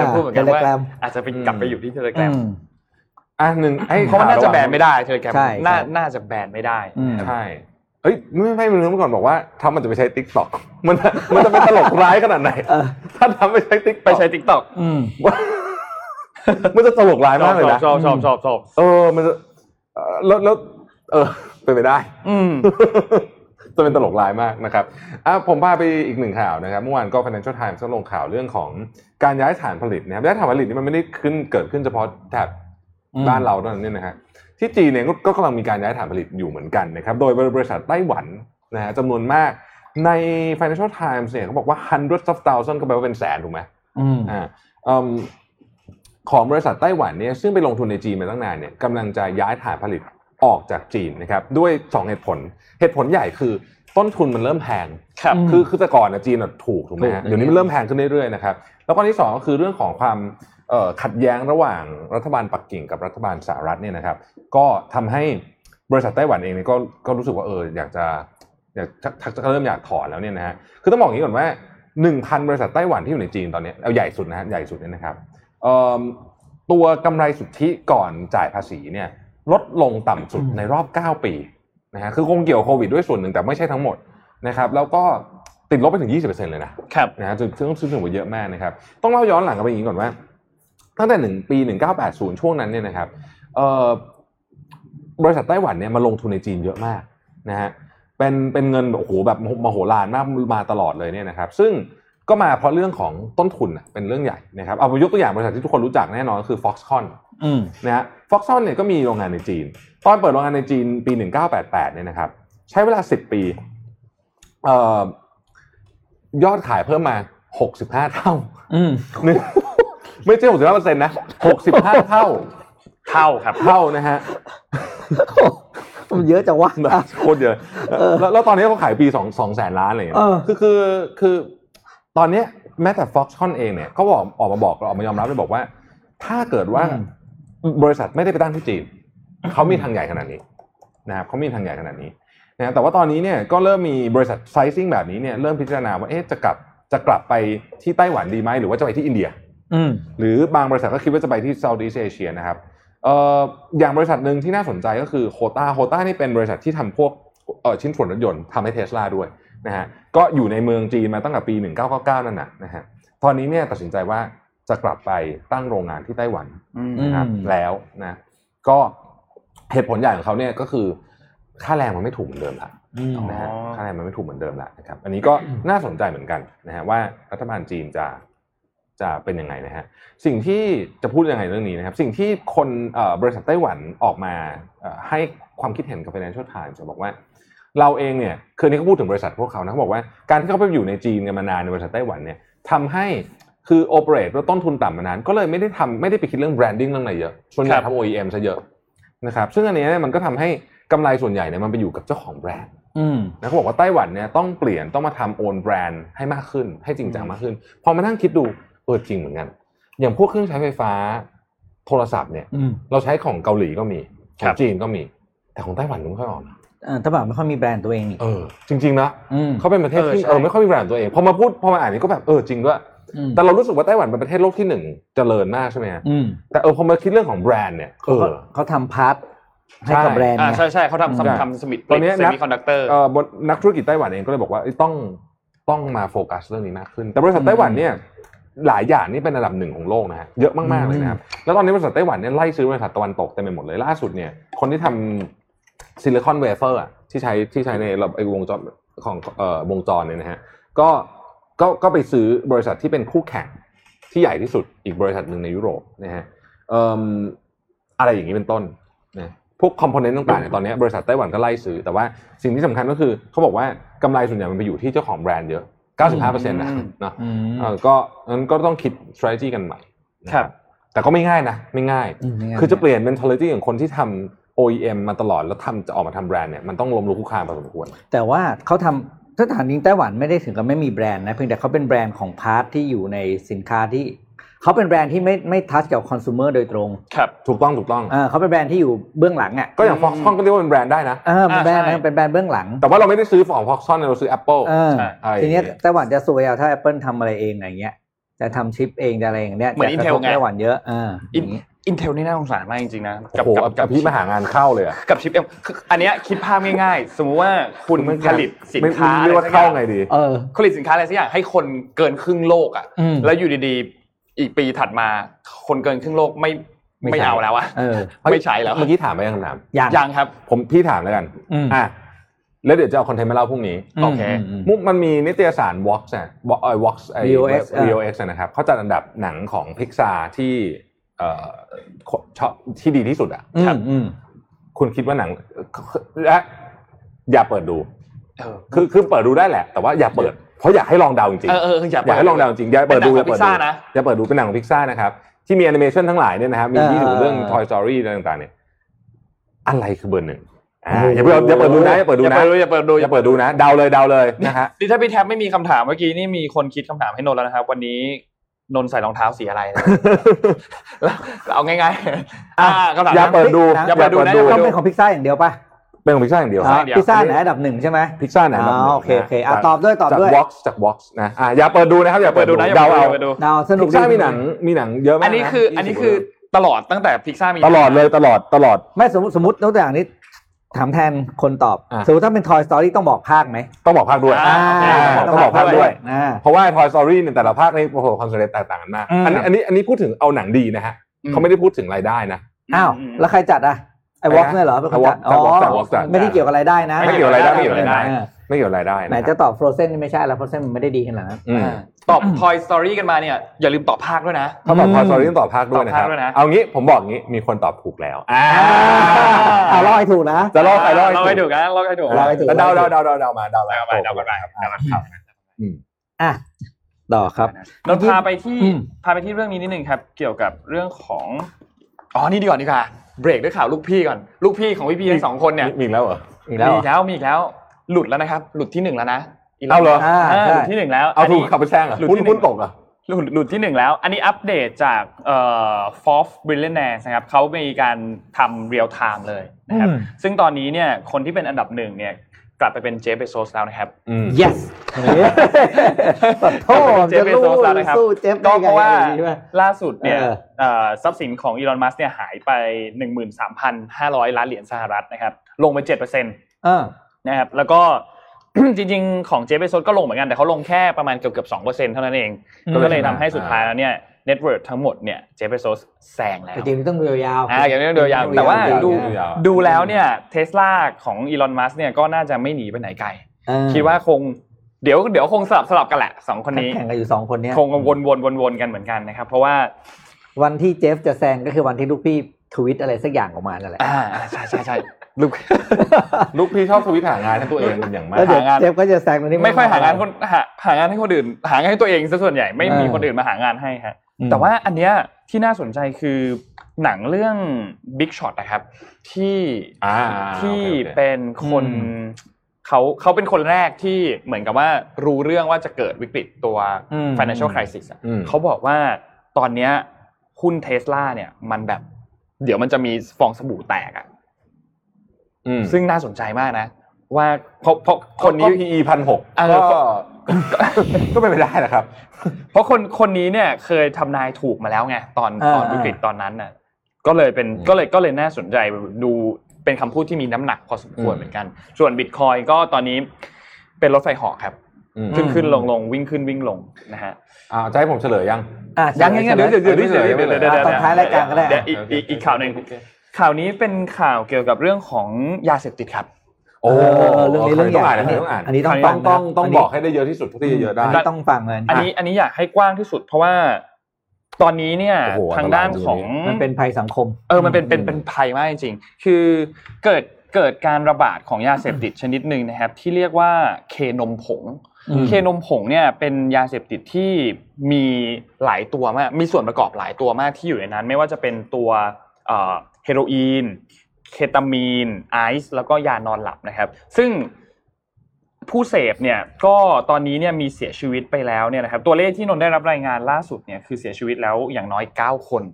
จะพูดเหมือนกันว่าอาจจะไปกลับไปอยู่ที่ Telegramอ่ะหนึ่งเพราะมันน่าจะแบนไม่ได้เธอแกน่าน่าจะแบนไม่ได้ใช่เอ้ยไม่ไม่ลืมก่อนบอกว่าถ้ามันจะไปใช้ TikTok มันมันจะเป็นตลกร้ายขนาดไหนถ้าทำไปใช้ TikTok ไปใช้ TikTok อืมมันจะตลกร้ายมากเลยนะชอบๆๆๆเออมันแล้วแล้วเออเป็นไปได้อืมจะเป็นตลกร้ายมากนะครับอ่ะผมพาไปอีกหนึ่งข่าวนะครับเมื่อวานก็ Financial Times ลงข่าวเรื่องของการย้ายฐานผลิตนะครับย้ายฐานผลิตนี่มันไม่ได้ขึ้นเกิดขึ้นเฉพาะแถบบ้านเรานั่นเนี่ยนะฮะที่จีนเนี่ยก็กำลังมีการย้ายฐานผลิตอยู่เหมือนกันนะครับโดยบริษัทไต้หวันนะฮะจำนวนมากใน Financial Times เนี่ยเขาบอกว่า hundreds of thousands ก็แปลว่าเป็นแสนถูกไหมอ่าของบริษัทไต้หวันเนี่ยซึ่งไปลงทุนในจีนมาตั้งนานเนี่ยกำลังจะย้ายฐานผลิตออกจากจีนนะครับด้วยสองเหตุผลเหตุผลใหญ่คือต้นทุนมันเริ่มแพงครับคือคือแต่ก่อนนะจีนถูกถูกไหมฮะเดี๋ยวนี้มันเริ่มแพงขึ้นเรื่อยๆนะครับแล้วก็ที่สองก็คือเรื่องของความขัดแย้งระหว่างรัฐบาลปักกิ่งกับรัฐบาลสหรัฐเนี่ยนะครับก็ทำให้บริษัทไต้หวันเองเนี่ยก็ก็รู้สึกว่าเอออยากจะอยากชักจะเริ่มอยากถอนแล้วเนี่ยนะฮะคือต้องบอกอย่างนี้ก่อนว่า หนึ่งพัน บริษัทไต้หวันที่อยู่ในจีนตอนนี้เอาใหญ่สุดนะฮะใหญ่สุดเนี่ยนะครับเอ่อตัวกำไรสุทธิก่อนจ่ายภาษีเนี่ยลดลงต่ำสุดในรอบเก้าปีนะฮะคือคงเกี่ยวโควิดด้วยส่วนหนึ่งแต่ไม่ใช่ทั้งหมดนะครับแล้วก็ติดลบไปถึง ยี่สิบเปอร์เซ็นต์ เลยนะครับนะฮะซึ่งซึ่งถือว่าเยอะมากนะครับต้องเล่าย้อนหลังกันไปอย่างนี้ก่อนว่าตั้งแต่หนึ่งปีหนึ่งพันเก้าร้อยแปดสิบช่วงนั้นเนี่ยนะครับเอ่อบริษัทไต้หวันเนี่ยมาลงทุนในจีนเยอะมากนะฮะเป็นเป็นเงินโอ้โหแบบมโหฬารมากมาตลอดเลยเนี่ยนะครับซึ่งก็มาเพราะเรื่องของต้นทุนเป็นเรื่องใหญ่นะครับเอายกตัวอย่างบริษัทที่ทุกคนรู้จักแน่นอนก็คือ Foxconn อืมนะฮะ Foxconn เนี่ยก็มีโรงงานในจีนตอนเปิดโรงงานในจีนปีหนึ่งพันเก้าร้อยแปดสิบแปดเนี่ยนะครับใช้เวลาสิบปีเอ่อยอดขายเพิ่มมาหกสิบห้าเท่าอืมไม่ใช่ หกสิบห้าเปอร์เซ็นต์ นะ หกสิบห้า เท่าเท่าครับเท่านะฮะมันเยอะจังวะโคตรเยอะแล้วตอนนี้เขาขายปีสอง สองแสนล้านอะไรอย่างเงี้ยคือคือคือตอนนี้แม้แต่ Foxconn เองเนี่ยเขาบอกออกมาบอกออกมายอมรับเลยบอกว่าถ้าเกิดว่าบริษัทไม่ได้ไปตั้งที่จีนเขามีทางใหญ่ขนาดนี้นะครับเขามีทางใหญ่ขนาดนี้นะแต่ว่าตอนนี้เนี่ยก็เริ่มมีบริษัทไซซิ่งแบบนี้เนี่ยเริ่มพิจารณาว่าเอ๊ะจะกลับจะกลับไปที่ไต้หวันดีไหมหรือว่าจะไปที่อินเดียหรือบางบริษัทก็คิดว่าจะไปที่เซาท์อีสเอเชียนะครับเอ่ออย่างบริษัทนึงที่น่าสนใจก็คือโฮต้าโฮต้านี่เป็นบริษัทที่ทำพวกเอ่อชิ้นส่วนรถยนต์ทำให้ Tesla ด้วยนะฮะก็อยู่ในเมืองจีนมาตั้งแต่ปีหนึ่งพันเก้าร้อยเก้าสิบเก้านั่นน่ะนะฮะตอนนี้เนี่ยตัดสินใจว่าจะกลับไปตั้งโรงงานที่ไต้หวันนะครับแล้วนะ ก็เหตุผลใหญ่ของเขาเนี่ยก็คือค่าแรงมันไม่ถูกเหมือนเดิมละนะฮะค่าแรงมันไม่ถูกเหมือนเดิมละนะครับอันนี้ก็น่าสนใจเหมือนกันนะฮะว่ารัฐบาลจีนจะจะเป็นยังไงนะฮะสิ่งที่จะพูดยังไงเรื่องนี้นะครับสิ่งที่คนบริษัทไต้หวันออกมาให้ความคิดเห็นกับ Financial Times บอกว่าเราเองเนี่ยคืนนี้ก็พูดถึงบริษัทพวกเขานะเขาบอกว่าการที่เขาไปอยู่ในจีนกันมานานในบริษัทไต้หวันเนี่ยทำให้คือโอเปเรตแล้วต้นทุนต่ำมานานก็เลยไม่ได้ทำไม่ได้ไปคิดเรื่องแบรนดิ้งเรื่องอะไรเยอะส่วนใหญ่ทำ โอ อี เอ็ม ซะเยอะนะครับซึ่งอันนี้มันก็ทำให้กำไรส่วนใหญ่เนี่ยมันไปอยู่กับเจ้าของแบรนด์นะเขาบอกว่าไต้หวันเนี่ยต้องเปลี่ยนต้องมาทำโอนแบรนด์ให้มากขึ้นให้จริงจังมากขึ้นพอมานั่งคิดดูเออจริงเหมือนกันอย่างพวกเครื่องใช้ไฟฟ้าโทรศัพท์เนี่ยเราใช้ของเกาหลีก็มีของจีนก็มีแต่ของไต้หวันมันไม่ค่อยออกไต้หวันไม่ค่อยมีแบรนด์ตัวเองนี่เออจริงๆนะเขาเป็นประเทศที่เออไม่ค่อยมีแบรนด์ตัวเองพอมาพูดพอมาอ่านนี่ก็แบบเออจริงด้วยแต่เรารู้สึกว่าไต้หวันเป็นประเทศโลกที่หนึ่งเจริญมากใช่ไหมฮะแต่เออพอมาคิดเรื่องของแบรนด์เนี่ยเออเขาทำพาร์ทให้กับแบรนด์ใช่ใช่เขาทำซัมซุงสมิธตอนนี้นักคอนดักเตอร์นักธุรกิจไต้หวันเองก็เลยบอกว่าต้องต้องมาโฟกัสเรื่องนี้มากขึ้นแต่บริษัทไต้หวันเนี่ยหลายอย่างนี่เป็นระดับหนึ่งของโลกนะฮะเยอะมากๆเลยนะครับแล้วตอนนี้บริษัทไต้หวันเนี่ยไล่ซื้อบริษัทตะวันตกเต็มไปหมดเลยล่าสุดเนี่ยคนที่ทำซิลิคอนเวเฟอร์อ่ะที่ใช้ที่ใช้ในระบบไอ้วงจรของเอ่อวงจรเนี่ยนะฮะก็ก็ก็ไปซื้อบริษัทที่เป็นคู่แข่งที่ใหญ่ที่สุดอีกบริษัทหนึ่งในยุโรปนะฮะเอ่ออะไรอย่างนี้เป็นต้นนะพวกคอมโพเนนต์ต่างๆเนี่ยตอนนี้บริษัทไต้หวันก็ไล่ซื้อแต่ว่าสิ่งที่สำคัญก็คือเขาบอกว่ากำไรส่วนใหญ่มันไปอยู่ที่เจ้าของแบรนด์เยอะเก้าสิบห้าเปอร์เซ็นต์ นะเนาะเออก็นั้นก็ต้องคิด strategy กันใหม่ครับแต่ก็ไม่ง่ายนะไม่ง่ายคือจะเปลี่ยน mentality ของคนที่ทำ โอ อี เอ็ม มาตลอดแล้วทำจะออกมาทำแบรนด์เนี่ยมันต้องล้มลุกคลุกคลานพอสมควรแต่ว่าเขาทำถ้าฐานจริงไต้หวันไม่ได้ถึงกับไม่มีแบรนด์นะเพียงแต่เขาเป็นแบรนด์ของพาร์ทที่อยู่ในสินค้าที่เขาเป็นแบรนด์ที่ไม่ไม่ทัชกับคอน sumer โดยตรงครับถูกต้องถูกต้องเออเขาเป็นแบรนด์ที่อยู่เบื้องหลังอ่ะก็อย่าง Foxconn ก็เรียกว่าเป็นแบรนด์ได้นะเออเป็นแบรนด์นะเป็นแบรนด์เบื้องหลังแต่ว่าเราไม่ได้ซื้อของ Foxconn เราซื้อ Apple เออทีเนี้ยไต้หวันจะซวยเอาถ้า Apple ทำอะไรเองอะไรเงี้ยจะทำชิปเองจะอะไรอย่างเงี้ยเหมือน Intel ไงไต้หวันเยอะเออIntel นี่น่าสงสารมากจริงๆนะกับกับพี่มหางานเข้าเลยอ่ะกับชิปเอ็มคืออันเนี้ยคิดภาพง่ายๆสมมุติว่าคุณผลิตสินค้าอะไรสักอย่างเออผลิตสินค้าอะไรสักอย่างให้คนเกินครึ่งโลกอ่ะแล้วอยู่ดีอีกปีถัดมาคนเกินครึ่งโลกไม่ไม่เอาแล้วอ่ะไม่ใช้แล้วเมื่อกี้ถามไปยังถามยังครับผมพี่ถามแล้วกันอ่ะแล้วเดี๋ยวจะเอาคอนเทนต์มาเล่าพรุ่งนี้โอเคมุกมันมีนิตยสาร Vox อ่ะ Vox ไอ้ วี โอ เอ็กซ์ นะครับเขาจัดอันดับหนังของ Pixar ที่เอ่อที่ดีที่สุดอ่ะครับคุณคิดว่าหนังและอย่าเปิดดูคือคือเปิดดูได้แหละแต่ว่าอย่าเปิดเพราะอยากให้ลองเดาจริงๆอยากให้ลองเดาจริงๆอยากเปิดดูอย่าเปิดดูอย่าเปิดดูเป็นหนังของพิกซ่านะครับที่มีแอนิเมชั่นทั้งหลายเนี่ยนะครับมีที่อยู่เรื่อง Toy Story อะไรต่างๆเนี่ยอะไรคือเบอร์หนึ่งอ่าอย่าเปิดอย่าเปิดดูนะอย่าเปิดดูนะอย่าเปิดดูอย่าเปิดดูนะเดาเลยเดาเลยนะฮะนี่ถ้าพี่แท็บไม่มีคำถามเมื่อกี้นี่มีคนคิดคำถามให้นนท์แล้วนะครับวันนี้นนท์ใส่รองเท้าสีอะไรเอาง่ายๆอ่าอย่าเปิดดูอย่าเปิดดูนะต้องเป็นของพิกซ่าอย่างเดียวป่ะเป็นของพิซซ่าอย่างเดียวพิซซ่าไหนอันดับหนึ่งใช่ไหมพิซซ่าไหนอันดับหนึ่งโอเคโอเคตอบด้วยตอบด้วยจาก Vox จาก Vox นะอ่ะอย่าเปิดดูนะครับอย่าเปิดดูนะเดาเอาเดาสนุกพิซซ่ามีหนังมีหนังเยอะมากอันนี้คืออันนี้คือตลอดตั้งแต่พิซซ่ามีตลอดเลยตลอดตลอดไม่สมมติสมมติตัวอย่างนี้ถามแทนคนตอบสมมติถ้าเป็น Toy Story ต้องบอกภาคไหมต้องบอกภาคด้วยต้องบอกภาคด้วยเพราะว่า Toy Story เนี่ยแต่ละภาคนี่โอ้โหคอนเซ็ปต์แตกต่างกันมากอันนี้อันนี้อันนี้พูดถึงเอาหนังดีนะฮะเขาไม่ได้พูดถึงรายได้นะอ้าวแล้วใครจัดอะไอ้ Vox เนี่ยเหรอเป็นคนจัดอ๋อไม่ได้เกี่ยวกับรายได้นะไม่เกี่ยวรายได้ไม่เกี่ยวรายได้ไม่เกี่ยวรายได้ไหนจะตอบ Frozen นี่ไม่ใช่แล้ว Frozen มันไม่ได้ดีขนาดนั้นตอบ Toy Story กันมาเนี่ยอย่าลืมตอบภาคด้วยนะเขาตอบ Toy Story ต้องตอบภาคด้วยนะครับเอางี้ผมบอกงี้มีคนตอบถูกแล้วอ่าเอาล่อให้ถูกนะจะล่อใครล่อให้ถูกนะล่อให้ถูกแล้วเดาๆๆๆมาเดาๆๆเดากันไปครับเดากันครับอืมอ่ะต่อครับเราพาไปที่พาไปที่เรื่องนี้นิดนึงครับเกี่ยวกับเรื่องของอ๋อนี่ดีกว่านี่ค่ะเบรกด้วยข่าวลูกพี่ก่อนลูกพี่ของพี่พี่ทั้งสองคนเนี่ยมีแล้วเหรอมีแล้วมีแล้วมีแล้วหลุดแล้วนะครับหลุดที่หนึ่งแล้วนะเอาเหรอหลุดที่หนึ่งแล้วเอาถูกขับไปแซงเหรอหลุดที่หนึ่งตกอ่ะหลุดหลุดที่หนึ่งแล้วอันนี้อัปเดตจากเอ่อ Forbes Billionaire นะครับเขามีการทำเรียลไทม์เลยนะครับซึ่งตอนนี้เนี่ยคนที่เป็นอันดับหนึ่งเนี่ยกลับไปเป็นเจฟเบโซสแล้วนะครับ yes โอ้เจฟเบโซสแล้วนะครับก็เพราะว่าล่าสุดเนี่ยทรัพย์สินของอีลอนมัสก์เนี่ยหายไป หนึ่งหมื่นสามพันห้าร้อย ล้านเหรียญสหรัฐนะครับลงไป เจ็ดเปอร์เซ็นต์ เออนะครับแล้วก็จริงๆของเจฟเบโซสก็ลงเหมือนกันแต่เขาลงแค่ประมาณเกือบๆ สองเปอร์เซ็นต์ เท่านั้นเองก็เลยทำให้สุดท้ายแล้วเนี่ย เน็ตเวิร์ธทั้งหมดเนี่ยเจฟเบโซสแซงแล้วจริงๆต้องดูยาวๆอ่าอย่างนี้ต้องดูยาวแต่ว่าดูดูแล้วเนี่ยเทสลาของอีลอนมัสก์เนี่ยก็น่าจะไม่หนีไปไหนไกลคิดว่าคงเดี๋ยวเดี๋ยวคงสลับสลับกันแหละสองคนนี้แข่งกันอยู่สองคนนี้คงวนวนวนๆกันเหมือนกันนะครับเพราะว่าวันที่เจฟจะแซงก็คือวันที่ลูกพี่ทวิตอะไรสักอย่างออกมานั่นแหละอ่าใช่ใช่ใช่ลูกลูกพี่ชอบทวิตหางานให้ตัวเองเป็นอย่างมากหางานเจฟก็จะแซงตรงนี้ไม่ค่อยหางานคนหาหางานให้คนอื่นหางานให้ตัวเองซะส่วนใหญ่ไม่มีคนอื่นมาหางานให้ฮะแต่ว่าอันเนี้ยที่น่าสนใจคือหนังเรื่อง Big Shot นะครับที่ที่เป็นคนเขาเขาเป็นคนแรกที่เหมือนกับว่ารู้เรื่องว่าจะเกิดวิกฤตตัว financial crisis อ่ะเขาบอกว่าตอนเนี้ยหุ้น Tesla เนี่ยมันแบบเดี๋ยวมันจะมีฟองสบู่แตกอ่ะซึ่งน่าสนใจมากนะว่าเพราะเพราะคนนี้ พี อี หนึ่งพันหกร้อย เออก็ไม่ได้นะครับเพราะคนคนนี้เนี่ยเคยทำนายถูกมาแล้วไงตอนตอนวิกฤตตอนนั้นน่ะก็เลยเป็นก็เลยก็เลยน่าสนใจดูเป็นคำพูดที่มีน้ำหนักพอสมควรเหมือนกันส่วน Bitcoin ก็ตอนนี้เป็นรถไฟเหาะครับขึ้นขึ้นลงลงวิ่งขึ้นวิ่งลงนะฮะอ่าจะให้ผมเฉลยยังอ่ะยังไงเดี๋ยวเดี๋ยวเดี๋ยวเดี๋ยวตอนท้ายรายการก็ได้อีกอีกข่าวนึงข่าวนี้เป็นข่าวเกี่ยวกับเรื่องของยาเสพติดครับโอ้เรื่องนี้เรื่องใหญ่นะต้องอ่านอันนี้ต้องต้องต้องบอกให้ได้เยอะที่สุดเท่าที่จะเยอะได้ต้องฟังเลยอันนี้อันนี้อยากให้กว้างที่สุดเพราะว่าตอนนี้เนี่ยทางด้านของมันเป็นภัยสังคมเออมันเป็นเป็นเป็นภัยมากจริงๆคือเกิดเกิดการระบาดของยาเสพติดชนิดนึงนะครับที่เรียกว่าเคนมผงเคนมผงเนี่ยเป็นยาเสพติดที่มีหลายตัวมากมีส่วนประกอบหลายตัวมากที่อยู่ในนั้นไม่ว่าจะเป็นตัวเอ่อเฮโรอีนเคตามีนไอซ์แล้วก็ยานอนหลับนะครับซึ่งผู้เสพเนี่ยก็ตอนนี้เนี่ยมีเสียชีวิตไปแล้วเนี่ยนะครับตัวเลขที่นนได้รับรายงานล่าสุดเนี่ยคือเสียชีวิตแล้วอย่างน้อยเก้าคน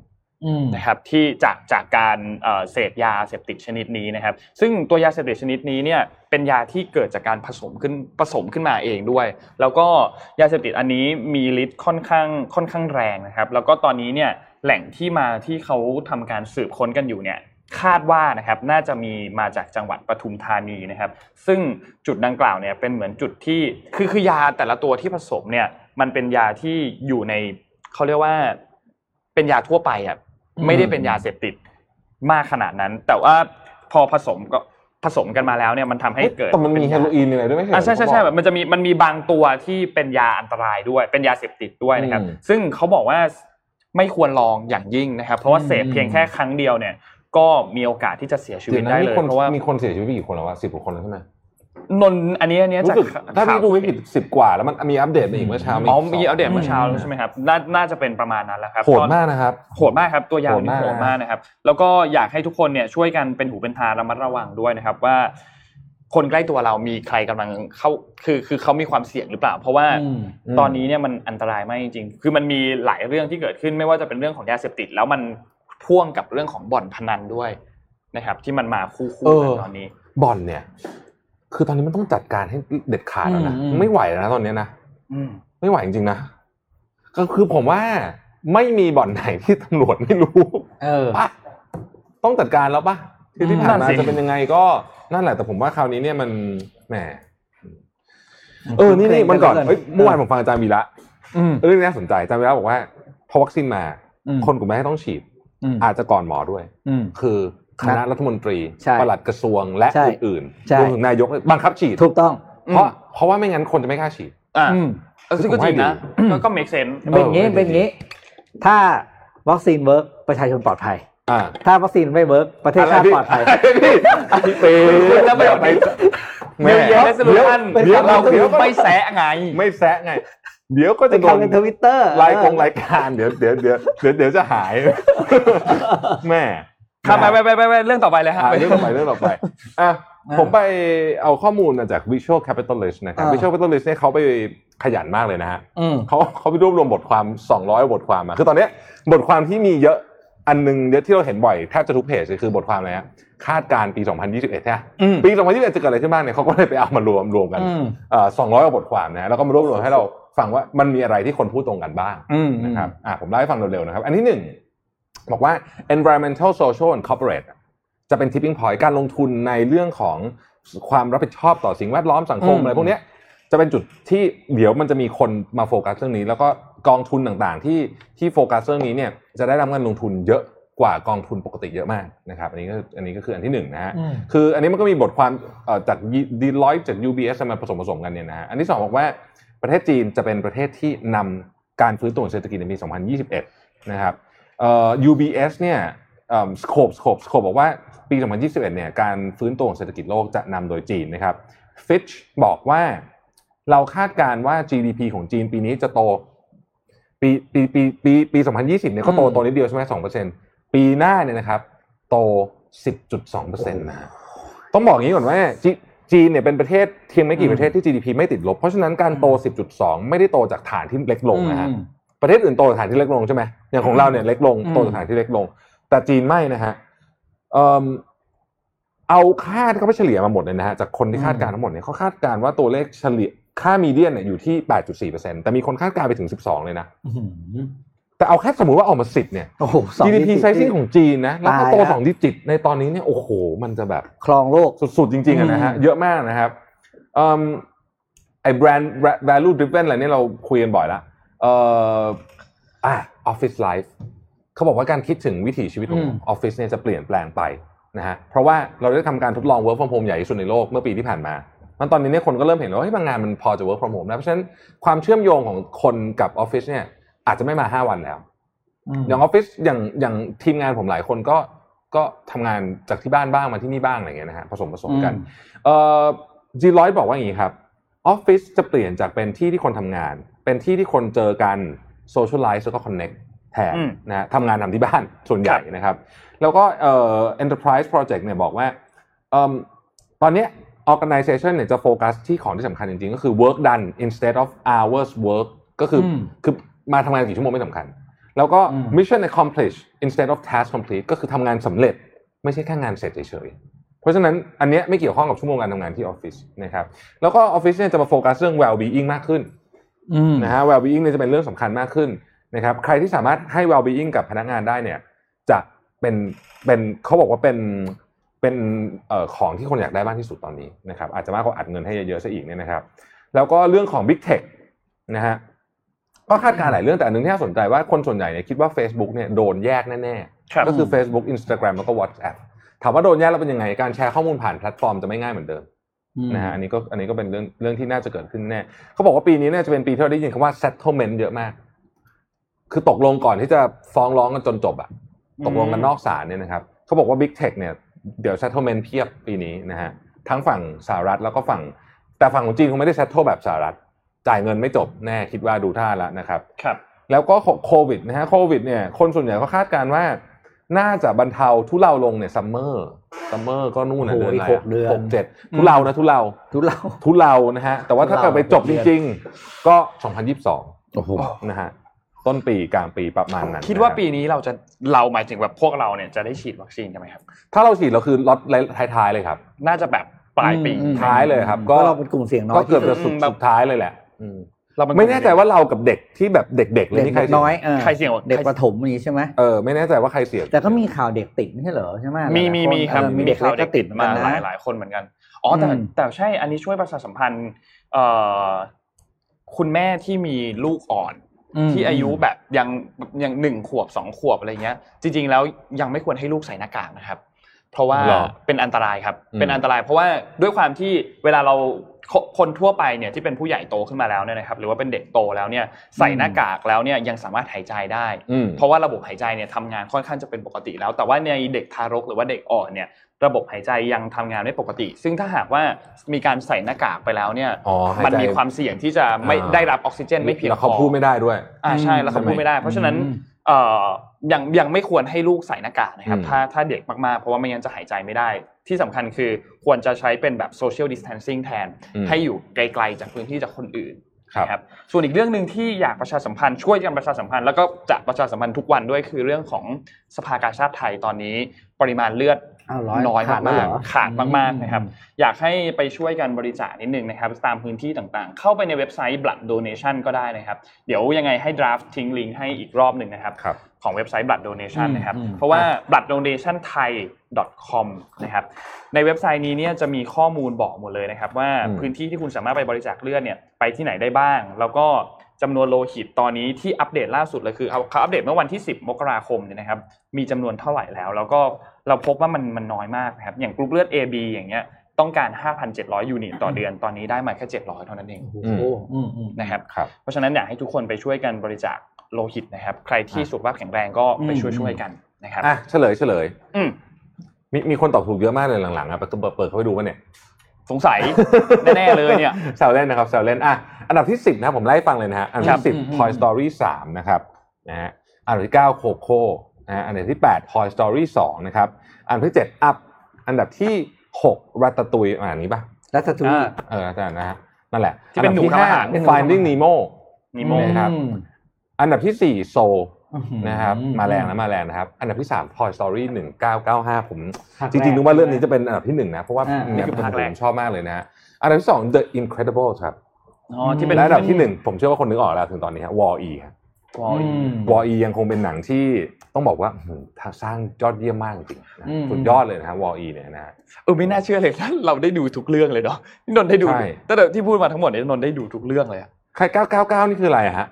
นะครับที่จากจากการเอ่อเสพยาเสพติดชนิดนี้นะครับซึ่งตัวยาเสพติดชนิดนี้เนี่ยเป็นยาที่เกิดจากการผสมขึ้นผสมขึ้นมาเองด้วยแล้วก็ยาเสพติดอันนี้มีฤทธิ์ค่อนข้างค่อนข้างแรงนะครับแล้วก็ตอนนี้เนี่ยแหล่งที่มาที่เขาทำการสืบค้นกันอยู่เนี่ยคาดว่านะครับน่าจะมีมาจากจังหวัดปทุมธานีนะครับซึ่งจุดดังกล่าวเนี่ยเป็นเหมือนจุดที่คือคือยาแต่ละตัวที่ผสมเนี่ยมันเป็นยาที่อยู่ในเขาเรียกว่าเป็นยาทั่วไปอ่ะไม่ได้เป็นยาเสพติดมากขนาดนั้นแต่ว่าพอผสมก็ผสมกันมาแล้วเนี่ยมันทำให้เกิดแต่มันมีเฮโรอีนอะไรด้วยไหมใช่ใช่ใช่แบบมันจะมีมันมีบางตัวที่เป็นยาอันตรายด้วยเป็นยาเสพติดด้วยนะครับซึ่งเขาบอกว่าไม่ควรลองอย่างยิ่งนะครับเพราะว่าเสพเพียงแค่ครั้งเดียวเนี่ยก็มีโอกาสที่จะเสียชีวิตได้เลยเพราะว่ามีคนเสียชีวิตไปกี่คนแล้ววะสิบกว่าคนแล้วใช่ไหมนนอันนี้อันนี้จากถ้าพี่ดูไม่ผิดสิบกว่าแล้วมันมีอัปเดตมาอีกเมื่อเช้าอ๋อมีอัปเดตเมื่อเช้าใช่ไหมครับน่าจะเป็นประมาณนั้นแหละครับโหดมากนะครับโหดมากครับตัวยาวนี่โหดมากนะครับแล้วก็อยากให้ทุกคนเนี่ยช่วยกันเป็นหูเป็นตาระมัดระวังด้วยนะครับว่าคนใกล้ตัวเรามีใครกำลังเข้าคือคือเขามีความเสี่ยงหรือเปล่าเพราะว่าตอนนี้เนี่ยมันอันตรายมากจริงๆคือมันมีหลายเรื่องที่เกิดขึ้นไม่ว่าจะเป็นเรื่องของยาเสพติดแล้วมันพ่วงกับเรื่องของบ่อนพนันด้วยนะครับที่มันมาคู่ๆกันตอนนี้บ่อนเนี่ยคือตอนนี้มันต้องจัดการให้เด็ดขาดแล้วนะไม่ไหวแล้วนะตอนนี้นะไม่ไหวจริงๆนะก็คือผมว่าไม่มีบ่อนไหนที่ตำรวจไม่รู้ป่ะต้องจัดการแล้วป่ะที่ผ่านมาจะเป็นยังไงก็นั่นแหละแต่ผมว่าคราวนี้เนี่ยมันแหมเออนี่ๆมันก่อนเฮ้ยเมื่อวานผมฟังอาจารย์วีระเรื่องนี้น่าสนใจอาจารย์วีระบอกว่าพอวัคซีนมาคนกลุ่มนี้ต้องฉีดอาจจะก่อนหมอด้วยคือคณะรัฐมนตรีปลัดกระทรวงและอื่นๆรวมถึงนายกบังคับฉีดถูกต้องเพราะเพราะว่าไม่งั้นคนจะไม่กล้าฉีดอ่าซึ่งก็จริงนะก็เมคเซนส์เป็นอย่างงี้เป็นอย่างงี้ถ้าวัคซีนเวิร์คประชาชนปลอดภัยถ้าวัคซีนไม่เวิร์คประเทศชาติปลอดภัยพี่เป๊ะแล้วไม่ออกไปแม่เดี๋ยวเดี๋ยวเราไม่แซะไงไม่แซะไงเดี๋ยวก็จะโดนทวิตเตอร์ไลฟ์ของรายการเดี๋ยวเดี๋ยวเดี๋ยวเดี๋ยวจะหายแม่ทำไปไปไปเรื่องต่อไปเลยฮะเรื่องต่อไปเรื่องต่อไปอ่ะผมไปเอาข้อมูลมาจาก Visual Capitalist นะครับ Visual Capitalist เนี่ยเขาไปขยันมากเลยนะฮะเขาเขาไปรวบรวมบทความสองร้อยบทความมาคือตอนนี้บทความที่มีเยอะอันนึงเดี๋ยวที่เราเห็นบ่อยแทบจะทุกเพจคือบทความอะไรฮะคาดการณ์ปีสองพันยี่สิบเอ็ดใช่ปีสองพันยี่สิบเอ็ดจะเกิดอะไรขึ้นบ้างเนี่ยเขาก็เลยไปเอามารวมรวมกันเอ่อสองร้อยกว่าบทความนะแล้วก็มารวบรวมให้เราฟังว่ามันมีอะไรที่คนพูดตรงกันบ้างนะครับอ่ะผมเล่าให้ฟังเร็วๆนะครับอันที่หนึ่งบอกว่า environmental social and corporate จะเป็น tipping point การลงทุนในเรื่องของความรับผิดชอบต่อสิ่งแวดล้อมสังคมอะไรพวกเนี้ยจะเป็นจุดที่เดี๋ยวมันจะมีคนมาโฟกัสเรื่องนี้แล้วก็ กองทุนต่างๆที่ที่โฟกัสเรื่องนี้เนี่ยจะได้รับเงินลงทุนเยอะกว่ากองทุนปกติเยอะมากนะครับอันนี้ก็อันนี้ก็คืออันที่หนึ่งนะฮะคืออันนี้มันก็มีบทความจาก Deloitte จาก ยู บี เอส มาผสมผสมกันเนี่ยนะฮะอันที่สองบอกว่าประเทศจีนจะเป็นประเทศที่นำการฟื้นตัวเศรษฐกิจในปีสองพันยี่สิบเอ็ดนะครับเอ่อ ยู บี เอส เนี่ยเอ่อสโคปสโคปสโคปบอกว่าปีสองพันยี่สิบเอ็ดเนี่ยการฟื้นตัวของเศรษฐกิจโลกจะนำโดยจีนนะครับ Fitch บอกว่าเราคาดการณ์ว่า จี ดี พี ของจีนปีนี้จะโตปีปีปีปีปีสองพันยี่สิบเนี่ยก็โตโตนิดเดียวใช่ไหม สองเปอร์เซ็นต์ ปีหน้าเนี่ยนะครับโต สิบจุดสองเปอร์เซ็นต์ นะฮะต้องบอกอย่างนี้ก่อนว่าจีนเนี่ยเป็นประเทศเพียงไม่กี่ประเทศที่ จี ดี พี ไม่ติดลบเพราะฉะนั้นการโต สิบจุดสอง ไม่ได้โตจากฐานที่เล็กลงนะฮะประเทศอื่นโตจากฐานที่เล็กลงใช่ไหมอย่างของเราเนี่ยเล็กลงโตจากฐานที่เล็กลงแต่จีนไม่นะฮะเอ่อเอาคาดเข้าไปเฉลี่ยมาหมดเลยนะฮะจากคนที่คาดการณ์ทั้งหมดเนี่ยเขาคาดการณ์ว่าตัวเลขเฉลี่ยค่ามีเดียนเนี่ยอยู่ที่ แปดจุดสี่เปอร์เซ็นต์ แต่มีคนคาดการณ์ไปถึงสิบสองเลยนะแต่เอาแค่สมมุติว่าออกมาสิบเนี่ยโอ้โห จี ดี พี sizing ของจีนนะแล้วก็โตสองดิจิตในตอนนี้เนี่ยโอ้โหมันจะแบบครองโลกสุดๆจริงๆอ่ะนะฮะเยอะมากนะครับเอิ่มไอ้แบรนด์ value driven อะไรเนี่ยเราคุยกันบ่อยละเอ่ออ่ะ office life เขาบอกว่าการคิดถึงวิถีชีวิตของออฟฟิศเนี่ยจะเปลี่ยนแปลงไปนะฮะเพราะว่าเราได้ทำการทดลอง work from home ใหญ่ที่สุดในโลกเมื่อปีที่ผ่านมามันตอนนี้เนี่ยคนก็เริ่มเห็นว่าเฮ้ยบางงานมันพอจะ work from home แล้วเพราะฉะนั้นความเชื่อมโยงของคนกับออฟฟิศเนี่ยอาจจะไม่มาห้าวันแล้วอย่างออฟฟิศอย่างอย่างทีมงานผมหลายคนก็ก็ทำงานจากที่บ้านบ้างมาที่นี่บ้างอะไรเงี้ยนะฮะผสมผสมกันเอ่อ Deloitte บอกว่าอย่างงี้ครับออฟฟิศจะเปลี่ยนจากเป็นที่ที่คนทำงานเป็นที่ที่คนเจอกันโซเชียลไลฟ์แล้วก็คอนเนคแทนนะทำงานทำที่บ้านส่วนใหญ่นะครับแล้วก็เอ่อ Enterprise Project เนี่ยบอกว่าเอ่อตอนนี้organization เนี่ยจะโฟกัสที่ของที่สำคัญจริงๆก็คือ work done instead of hours work ก็คือคือมาทำงานกี่ชั่วโมงไม่สำคัญแล้วก็ mission accomplished instead of task complete ก็คือทำงานสำเร็จไม่ใช่แค่งานเสร็จเฉยๆเพราะฉะนั้นอันเนี้ยไม่เกี่ยวข้องกับชั่วโมงการทำงานที่ออฟฟิศนะครับแล้วก็ออฟฟิศเนี่ยจะมาโฟกัสเรื่อง well-being มากขึ้นนะฮะ well-being เนี่ยจะเป็นเรื่องสำคัญมากขึ้นนะครับใครที่สามารถให้ well-being กับพนักงานได้เนี่ยจะเป็นเป็นเขาบอกว่าเป็นเป็นเอ่อของที่คนอยากได้มากที่สุดตอนนี้นะครับอาจจะมากกว่าอัดเงินให้เยอะๆซะอีกเนี่ยนะครับแล้วก็เรื่องของ Big Tech นะฮะก็คาดการณ์หลายเรื่องแต่อันนึงที่น่าสนใจว่าคนส่วนใหญ่เนี่ยคิดว่า Facebook เนี่ยโดนแยกแน่ๆก็คือ Facebook Instagram แล้วก็ WhatsApp ถามว่าโดนแยกแล้วเป็นยังไงการแชร์ข้อมูลผ่านแพลตฟอร์มจะไม่ง่ายเหมือนเดิมนะฮะอันนี้ก็อันนี้ก็เป็นเรื่องเรื่องที่น่าจะเกิดขึ้นแน่เขาบอกว่าปีนี้เนี่ยจะเป็นปีที่เราได้ยินคำว่า settlement เยอะมากคือตกลงก่อนที่จะฟ้องร้องกันจนจบอะตกลงกันนอกศาลเนี่ยนะครับเขาบอกว่า Big Tech เนี่ยเดี๋ยว settlement เพียบปีนี้นะฮะทั้งฝั่งสหรัฐแล้วก็ฝั่งแต่ฝั่งของจีนคงไม่ได้ settle แบบสหรัฐจ่ายเงินไม่จบแน่คิดว่าดูท่าละนะครับครับแล้วก็โควิดนะฮะโควิดเนี่ยคนส่วนใหญ่ก็คาดการณ์ว่าน่าจะบรรเทาทุเลาลงเนี่ยซัมเมอร์ซัมเมอร์ก็นู่นน่ะเดือนละหก เจ็ดทุเลานะทุเลาทุเลาทุเลานะฮะแต่ว่าถ้าเกิดไปจบจริงๆก็สองพันยี่สิบสองโอ้โหนะฮะต้นปีกลางปีประมาณนั้นคิดว่าปีนี้เราจะเราหมายถึงแบบพวกเราเนี่ยจะได้ฉีดวัคซีนใช่ไหมครับถ้าเราฉีดเราคือล็อตท้ายๆเลยครับน่าจะแบบปลายปีท้ายเลยครับก็เราเป็นกลุ่มเสี่ยงน้อยก็เกือบจะสุดสุดท้ายเลยแหละเราไม่แน่ใจว่าเรากับเด็กที่แบบเด็กๆเลยนี่ใครน้อยใครเสี่ยงเด็กประถมนี้ใช่ไหมเออไม่แน่ใจว่าใครเสี่ยงแต่ก็มีข่าวเด็กติดใช่เหรอใช่ไหมมีมีมีครับมีเด็กเล็กก็ติดมาหลายหลายคนเหมือนกันอ๋อแต่แต่ใช่อันนี้ช่วยประชาสัมพันธ์คุณแม่ที่มีลูกอ่อนที่อายุแบบยังยังหนึ่งขวบสองขวบอะไรเงี้ยจริงๆแล้วยังไม่ควรให้ลูกใส่หน้ากากนะครับเพราะว่าเป็นอันตรายครับเป็นอันตรายเพราะว่าด้วยความที่เวลาเราคนทั่วไปเนี่ยที่เป็นผู้ใหญ่โตขึ้นมาแล้วเนี่ยนะครับหรือว่าเป็นเด็กโตแล้วเนี่ยใส่หน้ากากแล้วเนี่ยยังสามารถหายใจได้เพราะว่าระบบหายใจเนี่ยทำงานค่อนข้างจะเป็นปกติแล้วแต่ว่าในเด็กทารกหรือว่าเด็กอ่อนเนี่ยระบบหายใจยังทำงานไม่ปกติซึ่งถ้าหากว่ามีการใส่หน้ากากไปแล้วเนี่ยมันมีความเสี่ยงที่จะไม่ได้รับออกซิเจนไม่เพียงพอแล้วเขาพูดไม่ได้ด้วยอ่าใช่แล้วเขาพูดไม่ได้เพราะฉะนั้นเอ่อยังยังไม่ควรให้ลูกใส่หน้ากากนะครับถ้าถ้าเด็กมากๆเพราะว่าไม่งั้นจะหายใจไม่ได้ที่สำคัญคือควรจะใช้เป็นแบบ social distancing แทนให้อยู่ไกลๆจากพื้นที่จากคนอื่นครับส่วนอีกเรื่องนึงที่อยากประชาสัมพันธ์ช่วยกันประชาสัมพันธ์แล้วก็จะประชาสัมพันธ์ทุกวันด้วยคือเรื่องของสภากาชาดไทยตอนนี้ปริมาณเลือดน้อยมากๆขาดมากๆนะครับอยากให้ไปช่วยกันบริจาคนิดนึงนะครับตามพื้นที่ต่างๆเข้าไปในเว็บไซต์ Blood Donation ก็ได้นะครับเดี๋ยวยังไงให้ draft ทิ้งลิงก์ให้อีกรอบนึงนะครับของเว็บไซต์ Blood Donation นะครับเพราะว่า บลัดโดเนชั่นไทย ดอท คอม นะครับในเว็บไซต์นี้เนี่ยจะมีข้อมูลบอกหมดเลยนะครับว่าพื้นที่ที่คุณสามารถไปบริจาคเลือดเนี่ยไปที่ไหนได้บ้างแล้วก็ จำนวนโลหิตตอนนี้ที่อัปเดตล่าสุดเลยคือเขาอัปเดตเมื่อวันที่สิบมกราคมเนี่ยนะครับมีจำนวนเท่าไหร่แล้วแล้วก็เราพบว่ามันมันน้อยมากนะครับอย่างกรุ๊ปเลือด เอ บี อย่างเงี้ยต้องการ ห้าพันเจ็ดร้อย ยูนิตต่อเดือนตอนนี้ได้มาแค่เจ็ดร้อยเท่านั้นเองนะครับเพราะฉะนั้นอยากให้ทุกคนไปช่วยกันบริจาคโลหิตนะครับใครที่สุขภาพแข็งแรงก็ไปช่วยๆกันนะครับอ่ะเฉลยเฉลยมีมีคนตอบถูกเยอะมากเลยหลังๆอ่ะเปิดเข้าไปดูป่ะเนี่ยสงสัยแน่ๆเลยเนี่ยแซวเล่นนะครับแซวเล่นอ่ะอันดับที่สิบนะผมไล่ฟังเลยนะฮะอันดับที่สิบ Toy Story สามนะครับนะฮะอันดับที่เก้า Coco นะฮะอันดับที่ แปด Toy Story สองนะครับอันดับที่เจ็ด Up อันดับที่หก Ratatouille อ่านนี้ป่ะ Ratatouille เออแต่นะฮะนั่นแหละอันดับที่ห้า Finding Nemo Nemo นะครับอันดับที่สี่ Soulนะครับมาแรงนะมาแรงนะครับอันดับที่สาม Toy Story หนึ่งพันเก้าร้อยเก้าสิบห้าผมจริงๆนึกว่าเรื่องนี้จะเป็นอันดับที่หนึ่งนะเพราะว่าเนี่ยผมชอบมากเลยนะอันดับที่สอง The Incredible ครับอ๋อที่เป็นอันดับที่หนึ่งผมเชื่อว่าคนนึกออกแล้วถึงตอนนี้ฮะ Wall-E ครับ Wall-E Wall-E ยังคงเป็นหนังที่ต้องบอกว่าสร้างยอดเยี่ยมมากจริงๆสุดยอดเลยนะฮะ Wall-E เนี่ยนะเออไม่น่าเชื่อเลยนะเราได้ดูทุกเรื่องเลยเนาะนี่นนท์ได้ดูตั้งแต่ที่พูดมาทั้งหมดเนี่ยนนท์ได้ดูทุกเรื่องเลยอ่ะใครเก้าเก้าเก้านี่คืออะไรฮะ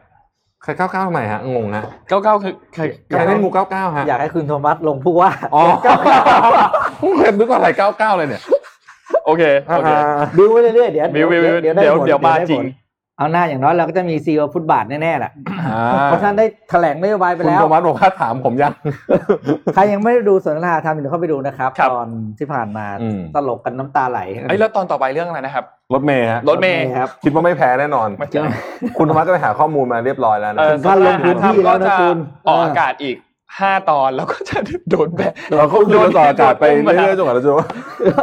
ใครเก้าเก้าทำไมฮะงงฮะเก้าเก้าคือใครใครเล่นงูเก้าเก้าฮะอยากให้คุณโทมัสลงผู้ว่าอ๋อเก้าเก้าเห็นนึกว่าอะไรเก้าเก้าเลยเนี่ยโอเคโอเคบิวเรื่อยๆเดี๋ยวเดี๋ยวเดี๋ยวเดี๋ยวมาจริงเอาหน้าอย่างน้อยเราก็จะมีซีอีโอฟุตบาทแน่ๆแหละเพราะท่านได้แถลงนโยบายไปแล้วคุณโทมัสบอกว่าถามผมยังใครยังไม่ได้ดูสนทนาธรรมเดี๋ยวเข้าไปดูนะครับตอนที่ผ่านมาตลกกันน้ำตาไหลไอ้แล้วตอนต่อไปเรื่องอะไรนะครับรถเมย์ฮะรถเมย์ครับคิดว่าไม่แพ้แน่นอนคุณธรรมะก็ไปหาข้อมูลมาเรียบร้อยแล้วนะท่านลงพื้นที่แล้วนะคุณออกอากาศอีกห้าตอนแล้วก็จะโดนแบนเราก็โดนต่ออากาศไปเรื่อยๆจนกว่าเราจะ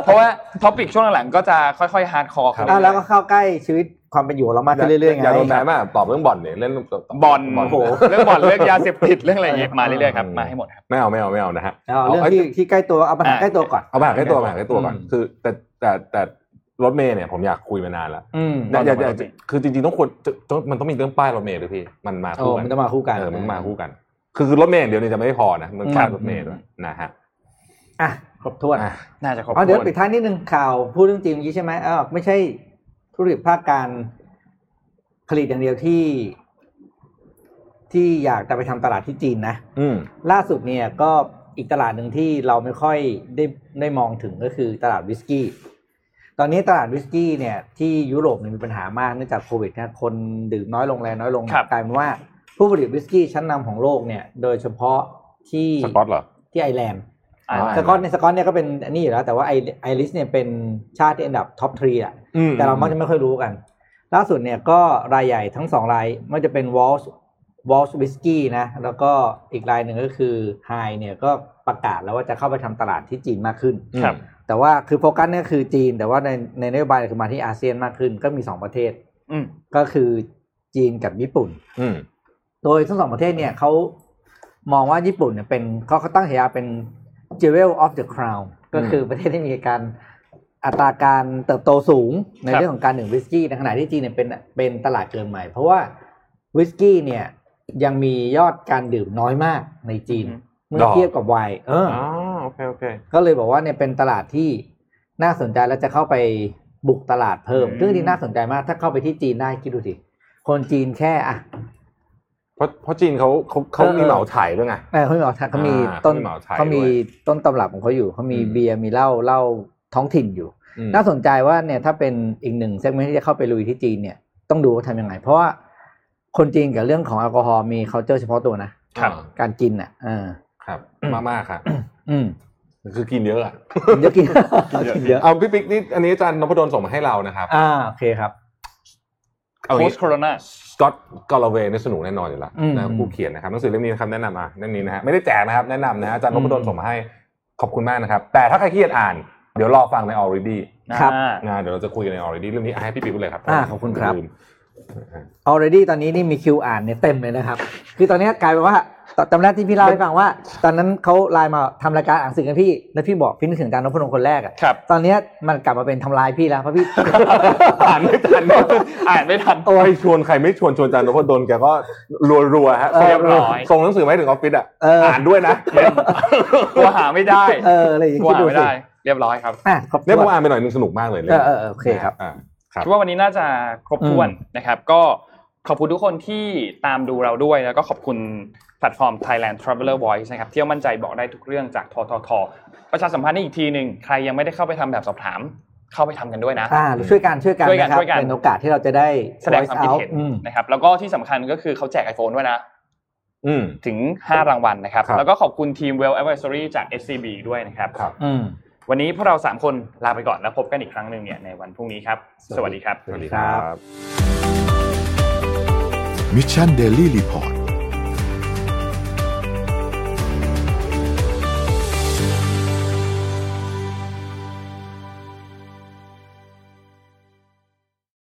เพราะว่าท็อปิกช่วงหลังๆก็จะค่อยๆฮาร์ดคอร์ครับแล้วก็เข้าใกล้ชีวิตความเป็นอยู่เรามากขึ้นเรื่อยๆไงอย่าโดนแบนมากตอบเรื่องบ่อนเนี่ยเรื่องบ่อนโอ้โหเรื่องบ่อนเรื่องยาเสพติดเรื่องอะไรอย่างเงี้ยมาเรื่อยๆครับมาให้หมดครับไม่เอาไม่เอาไม่เอานะฮะเอาเรื่องที่ที่ใกล้ตัวเอาปัญหาใกล้ตัวก่อนเอาปัญหาใกล้ตัวปัญหาใกล้ตัวก่อนคือแต่แต่แต่รถเมล์เนี่ยผมอยากคุยมานานแล้วอยากจะคือจริงๆต้องควรมันต้องมีเรื่องป้ายรถเมล์ด้วยพี่มันมาคู่กันมันจะมาคู่กันเออมันมาคู่กันคือรถเมล์เดี๋ยวนี้จะไม่พอนะมันป้ายรถเมล์ด้วยนะฮะอ่ะครบถ้วนน่าจะครบถ้วนเดี๋ยวปิดท้ายนิดนึงข่าวพูดเรื่องจริงเมื่อกี้ใช่ไหมอ้าวไม่ใช่ธุรกิจภาคการผลิตอย่างเดียวที่ที่อยากจะไปทำตลาดที่จีนนะล่าสุดเนี่ยก็อีกตลาดหนึ่งที่เราไม่ค่อยได้ได้มองถึงก็คือตลาดวิสกี้ตอนนี้ตลาดวิสกี้เนี่ยที่ยุโรปมีปัญหามากเนื่องจากโควิดนะคนดื่มน้อยลงแรงน้อยลงกลายเป็นว่าผู้ผลิตวิสกี้ชั้นนำของโลกเนี่ยโดยเฉพาะที่สกอตเหรอที่ไอร์แลนด์สกอตในสกอตเนี่ยก็เป็นอันนี้อยู่แล้วแต่ว่าไอไอริชเนี่ยเป็นชาติที่อันดับท็อปสามอ่ะแต่เรามักจะไม่ค่อยรู้กันล่าสุดเนี่ยก็รายใหญ่ทั้งสองรายไม่ว่าจะเป็น Walls Walls Whisky นะแล้วก็อีกรายหนึ่งก็คือ High เนี่ยก็ประกาศแล้วว่าจะเข้าไปทำตลาดที่จีนมากขึ้นแต่ว่าคือโฟกัสเนี่ยคือจีนแต่ว่าในในนโยบายคือมาที่อาเซียนมากขึ้นก็มีสองประเทศก็คือจีนกับญี่ปุ่นโดยทั้งสองประเทศเนี่ยเขามองว่าญี่ปุ่นเนี่ยเป็นเขาเขาตั้งฉายาเป็น Jewel of the Crown ก็คือประเทศที่มีการอัตราการเติบโตสูงในเรื่องของการดื่มวิสกี้ในขณะที่จีนเนี่ยเป็นเป็นตลาดเกินใหม่เพราะว่าวิสกี้เนี่ยยังมียอดการดื่มน้อยมากในจีนเมื่อเทียบกับไวน์เออโอเคโอเคก็เลยบอกว่าเนี่ยเป็นตลาดที่น่าสนใจแล้วจะเข้าไปบุกตลาดเพิ่มซึ่งที่น่าสนใจมากถ้าเข้าไปที่จีนได้คิดดูสิคนจีนแค่อ่ะเพราะเพราะจีนเขาเขาเขามีเหมาถ่ายด้วยไงเออเขามีเหมาถ่ายเขามีต้นเขามีต้นตำรับของเขาอยู่เขามีเบียร์มีเหล้าเหล้าท้องถิ่นอยู่น่าสนใจว่าเนี่ยถ้าเป็นอีกหนึ่งเซกเมนต์ที่จะเข้าไปลุยที่จีนเนี่ยต้องดูว่าทำยังไงเพราะว่าคนจีนกับเรื่องของแอลกอฮอล์มีคัลเจอร์เฉพาะตัวนะการกินอ่ะครับมากมากครับคือกินเยอะอ่ะเยอะกินเยอะเอาพี่ปิ๊กนี่อันนี้อาจารย์นพดลส่งมาให้เรานะครับอ่าโอเคครับโค้ชโคโรนาสกอตกอลเวย์นี่สนุกแน่นอนอยู่แล้วนะผู้เขียนนะครับหนังสือเล่มนี้คำแนะนำมาเล่มนี้นะฮะไม่ได้แจกนะครับแนะนำนะอาจารย์นพดลส่งมาให้ขอบคุณมากนะครับแต่ถ้าใครขี้เกียจอ่านเดี๋ยวรอฟังใน already ครับนะเดี๋ยวเราจะคุยกันใน already เรื่องนี้ให้พี่ปิ๊กเลยครับอ่าขอบคุณครับ already ตอนนี้นี่มีคิวอ่านเนี่ยเต็มเลยนะครับคือตอนนี้กลายเป็นว่าตอนแรกที่พี่เล่าให้ฟังว่าตอนนั้นเขาไลน์มาทำรายการอ่านหนังสือกันพี่แล้วพี่บอกพี่นึกถึงอาจารย์นพดลคนแรกอ่ะตอนนี้มันกลับมาเป็นทำลายพี่แล้วเพราะพี่อ่านไม่ทันอ่านไม่ทันโอ้ยชวนใครไม่ชวนชวนอาจารย์นพดลแกก็รัวๆฮะเรียบร้อยส่งหนังสือไม่ถึงออฟฟิศอ่ะอ่านด้วยนะตัวหาไม่ได้เอออะไรอย่างเงี้ยคิดดูสิเรียบร้อยครับเนี่ยผมอ่านไปหน่อยนึงสนุกมากเลยเลยโอเคครับคิดว่าวันนี้น่าจะครบถ้วนนะครับก็ ขอบคุณทุกคนที่ตามดูเราด้วยแล้วก็ขอบคุณแพลตฟอร์ม Thailand Traveler Voice นะครับเที่ยวมั่นใจบอกได้ทุกเรื่องจากททท.ประชาสัมพันธ์อีกทีนึงใครยังไม่ได้เข้าไปทำแบบสอบถามเข้าไปทำกันด้วยนะช่วยกันช่วยกันนะครับเป็นโอกาสที่เราจะได้แสดงความคิดเห็นนะครับแล้วก็ที่สำคัญก็คือเขาแจก iPhone ด้วยนะถึงห้ารางวัลนะครับแล้วก็ขอบคุณทีม Well Advisory จาก เอส ซี บี ด้วยนะครับวันนี้พวกเราสามคนลาไปก่อนแล้วพบกันอีกครั้งนึงเนี่ยในวันพรุ่งนี้ครับสวัสดีครับสวัสดีครับMission Daily Report